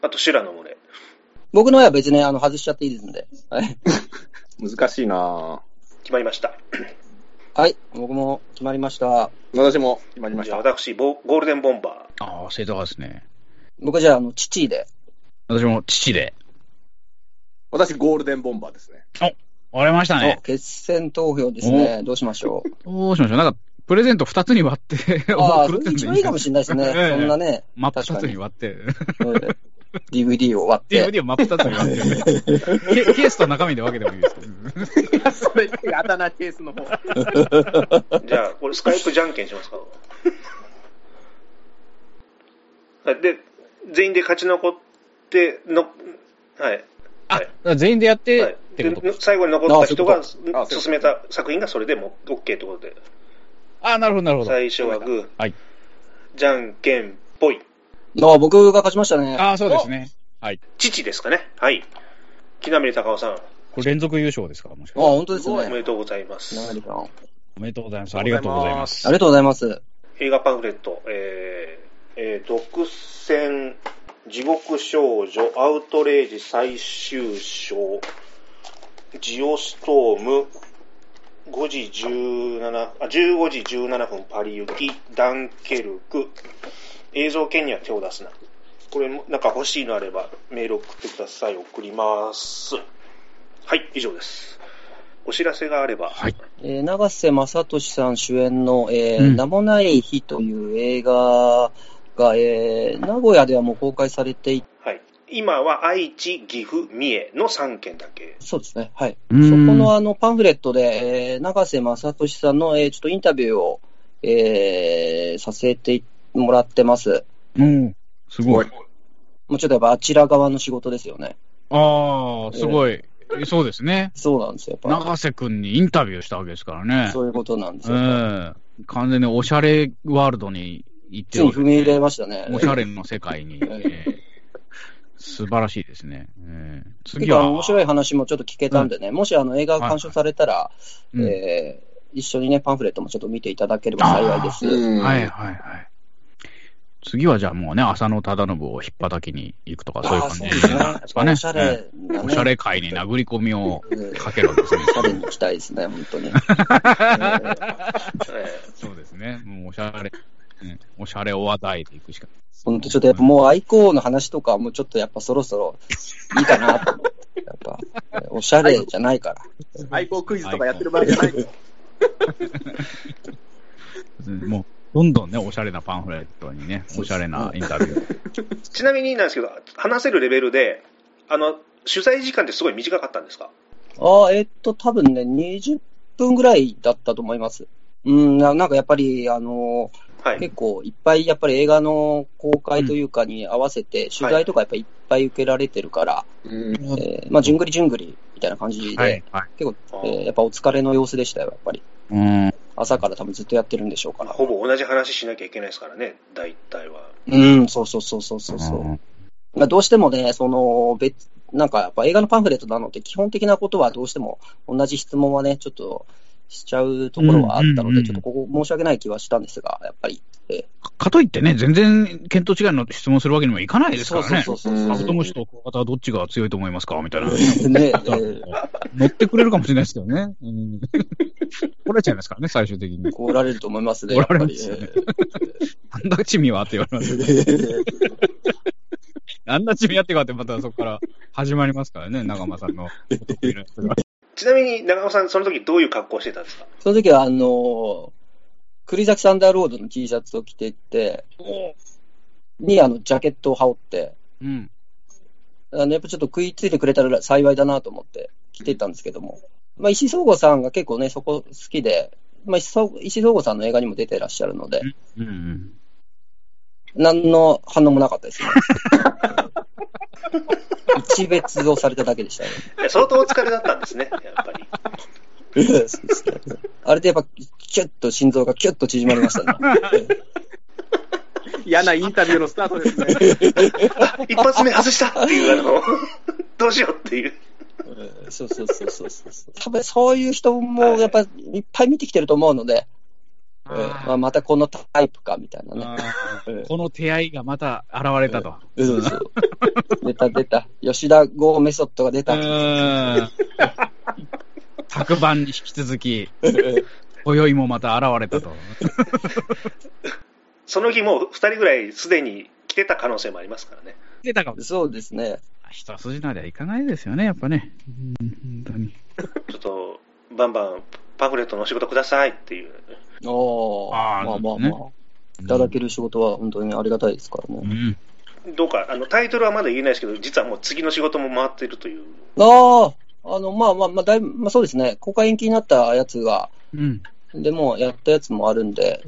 あと修羅の群れ。僕の絵は別にあの外しちゃっていいですんで。はい、難しいな。決まりました。はい、僕も決まりました。私も決まりました。じゃあ私ボゴールデンボンバー。ああ、正当派ですね。僕じゃああの父で。私も父で。私ゴールデンボンバーですね。お。割れましたね。決選投票ですね。どうしましょう。どうしましょう。なんかプレゼントふたつに割ってあ送るっていい、一番いいかもしれないですね。そんなね、真っ二つに割って、ディーブイディー を割って、ディーブイディー を真っ二つに割ってケ、ケースと中身で分けてもいいですけど。いやそれってあだ名ケースの方。じゃあこれスカイプじゃんけんしますか。で全員で勝ち残ってのはい。あ、はい、全員でやって、はい、ってことで最後に残った人が進めた作品がそれでも OK ということで。あ、なるほどなるほど。最初はグー、はい、じゃんけんぽい。あ、僕が勝ちましたね。あ、そうですね。はい。父ですかね。はい。木南隆夫さん。これ連続優勝ですから、もしかして。あ、本当ですね。おめでとうございます。おめでとうございます。ありがとうございます。ありがとうございます。映画パンフレット、えーえー、独占。地獄少女、アウトレイジ最終章、ジオストーム、ごじじゅうななふんパリ行き、ダンケルク、映像権には手を出すな。これなんか欲しいのあればメール送ってください。送ります。はい、以上です。お知らせがあれば、はい、えー、長瀬正俊さん主演の、えーうん、名もない日という映画が、えー、名古屋ではもう公開されていて、はい、今は愛知、岐阜、三重のさんけんだけ。そうですね、はい。そこのあのパンフレットで、えー、長瀬正俊さんの、えー、ちょっとインタビューを、えー、させてもらってます。うん、すごい。もうちょっとやっぱあちら側の仕事ですよね。ああ、すごい。えーそうですね。そうなんですよ。やっぱ永瀬君にインタビューしたわけですからね。そういうことなんですよ。えー、完全におしゃれワールドに行ってる、ね、つい踏み入れましたね。おしゃれの世界に。えー素晴らしいですね。えー、次は面白い話もちょっと聞けたんでね、うん、もしあの映画を鑑賞されたら、はいはい、えーうん、一緒にねパンフレットもちょっと見ていただければ幸いです。うん、はいはいはい。次はじゃあもうね浅野忠信を引っ叩きに行くとかそういう感じですかね。おしゃれ、ね、おしゃれ界に殴り込みをかけるんですね。おしゃれに行きたいですね本当に。えー、そうですね。もうおしゃれ。うん、おしゃれを与えていくしかない。本当ちょっとやっぱもう愛好の話とかもちょっとやっぱそろそろいいかなと思ってやっぱおしゃれじゃないから愛好クイズとかやってる場合じゃないからもうどんどんねおしゃれなパンフレットにねおしゃれなインタビューちなみになんですけど話せるレベルであの取材時間ってすごい短かったんですか？あえー、っと多分ねにじゅっぷんぐらいだったと思います。うんな、なんかやっぱりあのはい、結構いっぱいやっぱり映画の公開というかに合わせて取材とかやっぱりいっぱい受けられてるから、はいえー、まあじゅんぐりじゅんぐりみたいな感じで、はいはい、結構、えー、やっぱお疲れの様子でしたよやっぱり。うん朝から多分ずっとやってるんでしょうから。ほぼ同じ話しなきゃいけないですからね大体は。うんそうそうそうそうそうそう。うんまあ、どうしてもねその別なんかやっぱ映画のパンフレットなので基本的なことはどうしても同じ質問はねちょっと。しちゃうところはあったので、うんうんうん、ちょっとここ申し訳ない気はしたんですが、やっぱり、えー、かといってね、全然見当違いの質問するわけにもいかないですからね。そうそうそうそう。カブトムシとクワガタはどっちが強いと思いますかみたいな。ね、えー、乗ってくれるかもしれないですけどね。うん、来られちゃいますからね、最終的に。来られると思いますね。来られますよね。あんなチミはって言われますね。あんなチミはって言われてまたそこから始まりますからね、長間さんの。ちなみに長尾さんその時どういう格好してたんですか？その時はあの栗崎サンダーロードの T シャツを着ていってにあのジャケットを羽織って、うん、あのやっぱちょっと食いついてくれたら幸いだなと思って着ていったんですけども、まあ、石井壮吾さんが結構ねそこ好きで、まあ、石井壮吾さんの映画にも出てらっしゃるので、うんうん、何の反応もなかったですね一別をされただけでしたね。相当お疲れだったんですね、やっぱり。あれでやっぱ、キュッと心臓がキュッと縮まりましたね。嫌なインタビューのスタートですね。一発目外したっていう、あの、どうしようっていう。そうそうそうそうそう。多分そういう人もやっぱりいっぱい見てきてると思うので。えーまあ、またこのタイプかみたいなね、えー、この手合いがまた現れたと、えー、そうそう出た出た吉田豪メソッドが出た昨晩に引き続き今宵もまた現れたとその日もうふたりぐらいすでに来てた可能性もありますからね。来てたかも。そうですね。一筋縄ではいかないですよねやっぱね。うん本当にちょっとバンバンパンフレットのお仕事くださいっていう。ああ、まあまあまあ、ね、いただける仕事は本当にありがたいですからね。うん、どうかあのタイトルはまだ言えないですけど、実はもう次の仕事も回っているという。ああ、あのまあまあまあだいぶ、まあ、そうですね。公開延期になったやつが、うん、でもやったやつもあるんで。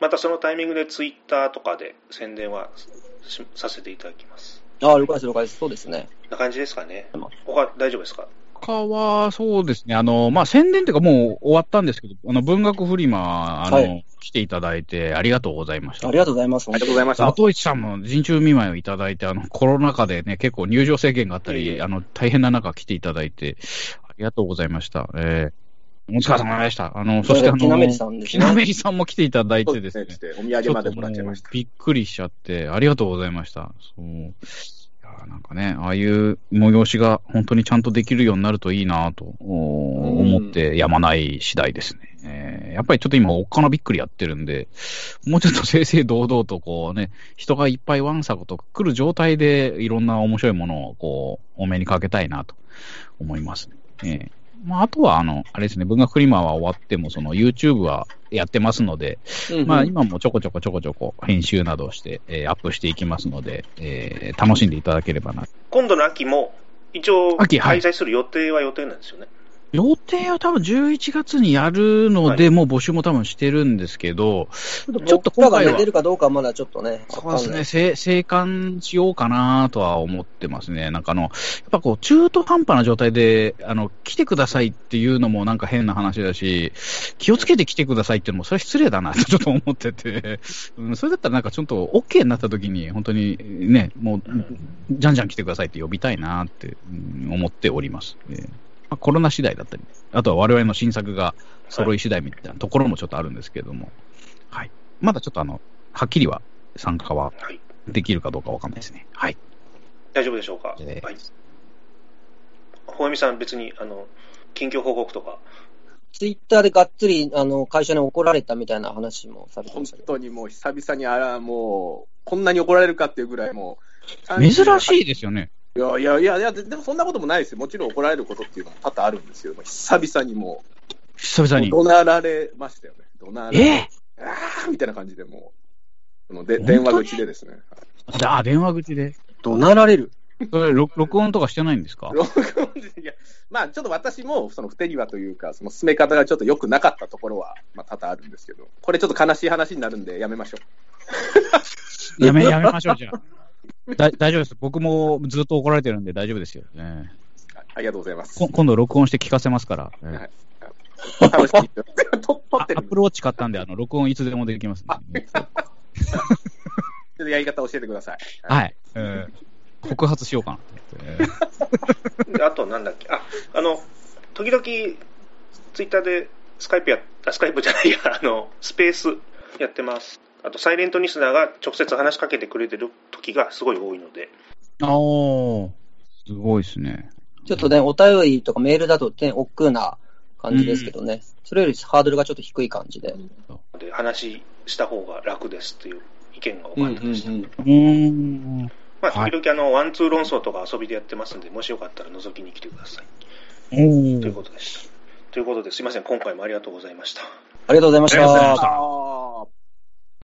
またそのタイミングでツイッターとかで宣伝はさせていただきます。ああ、了解です了解です。そうですね。な感じですかね。他大丈夫ですか。他はそうですね、あのまあ、宣伝というかもう終わったんですけど、あの文学フリマあの、はい、来ていただいてありがとうございました。ありがとうございます。ありがとうございました。里市さんも陣中見舞いをいただいて、あのコロナ禍でね結構入場制限があったり、えー、あの大変な中来ていただいてありがとうございました。えーお疲れ様でした。あの、そしてあの、きなめりさんですね。きなめりさんも来ていただいてですね。そうですね。お土産までもらっちゃいました。びっくりしちゃってありがとうございました。そう。なんかね、ああいう催しが本当にちゃんとできるようになるといいなと思ってやまない次第ですね、うんえー、やっぱりちょっと今おっかなびっくりやってるんでもうちょっと正々堂々とこうね人がいっぱいわんさこと来る状態でいろんな面白いものをこうお目にかけたいなと思いますね、えーまあ、あとはあのあれですね、文学フリマは終わってもその YouTube はやってますので、うんうんまあ、今もちょこちょこちょこちょこ編集などをして、えー、アップしていきますので、えー、楽しんでいただければな。今度の秋も一応開催する予定は予定なんですよね。予定は多分じゅういちがつにやるので、はい、もう募集も多分してるんですけど、ちょっと今回は出るかどうかはまだちょっとね、そうですね、静観しようかなとは思ってますね。なんかあのやっぱこう中途半端な状態であの来てくださいっていうのもなんか変な話だし、気をつけて来てくださいっていうのもそれは失礼だなとちょっと思ってて、うん、それだったらなんかちょっと OK になった時に本当にね、もうじゃんじゃん来てくださいって呼びたいなって思っております。コロナ次第だったり、あとは我々の新作が揃い次第みたいなところもちょっとあるんですけれども、はいはい、まだちょっとあのはっきりは参加はできるかどうかわかんないですね。はい、大丈夫でしょうか。えーはい、ほえみさん、別にあの近況報告とかツイッターでがっつりあの会社に怒られたみたいな話もされてましたけど、本当にもう久々にあらもうこんなに怒られるかっていうぐらいもう珍しいですよね。いやいやいやいや、でもそんなこともないですよ。もちろん怒られることっていうのも多々あるんですけど、久々にもう、久々に怒鳴られましたよね。怒鳴られ、えー、あーみたいな感じで、もう、で電話口でですね。あ、電話口で。怒鳴られる。それ録音とかしてないんですか？録音で、いや、まあ、ちょっと私もその不手際というか、その進め方がちょっと良くなかったところは、まあ、多々あるんですけど、これちょっと悲しい話になるんで、やめましょう。やめ、やめましょう、じゃあ。だ大丈夫です。僕もずっと怒られてるんで大丈夫ですよね。ありがとうございます。今度録音して聞かせますから。はい、楽しみです。撮ってる。アップルウォッチ買ったんであの録音いつでもできます、ね。やり方教えてください。はい。はいえー、告発しようかな。あとなんだっけ、あ、あの時々ツイッターでスカイプやスカイプじゃないやあのスペースやってます。あとサイレントリスナーが直接話しかけてくれてる時がすごい多いので、ああ、すごいですね。ちょっとね、お便りとかメールだとね、億劫な感じですけどね、うん、それよりハードルがちょっと低い感じで、で話した方が楽ですという意見が多かったでした。うんうんうん、まあ時々あの、はい、ワンツー論争とか遊びでやってますので、もしよかったら覗きに来てください。ということでした。ということですいません、今回もありがとうございました。ありがとうございました。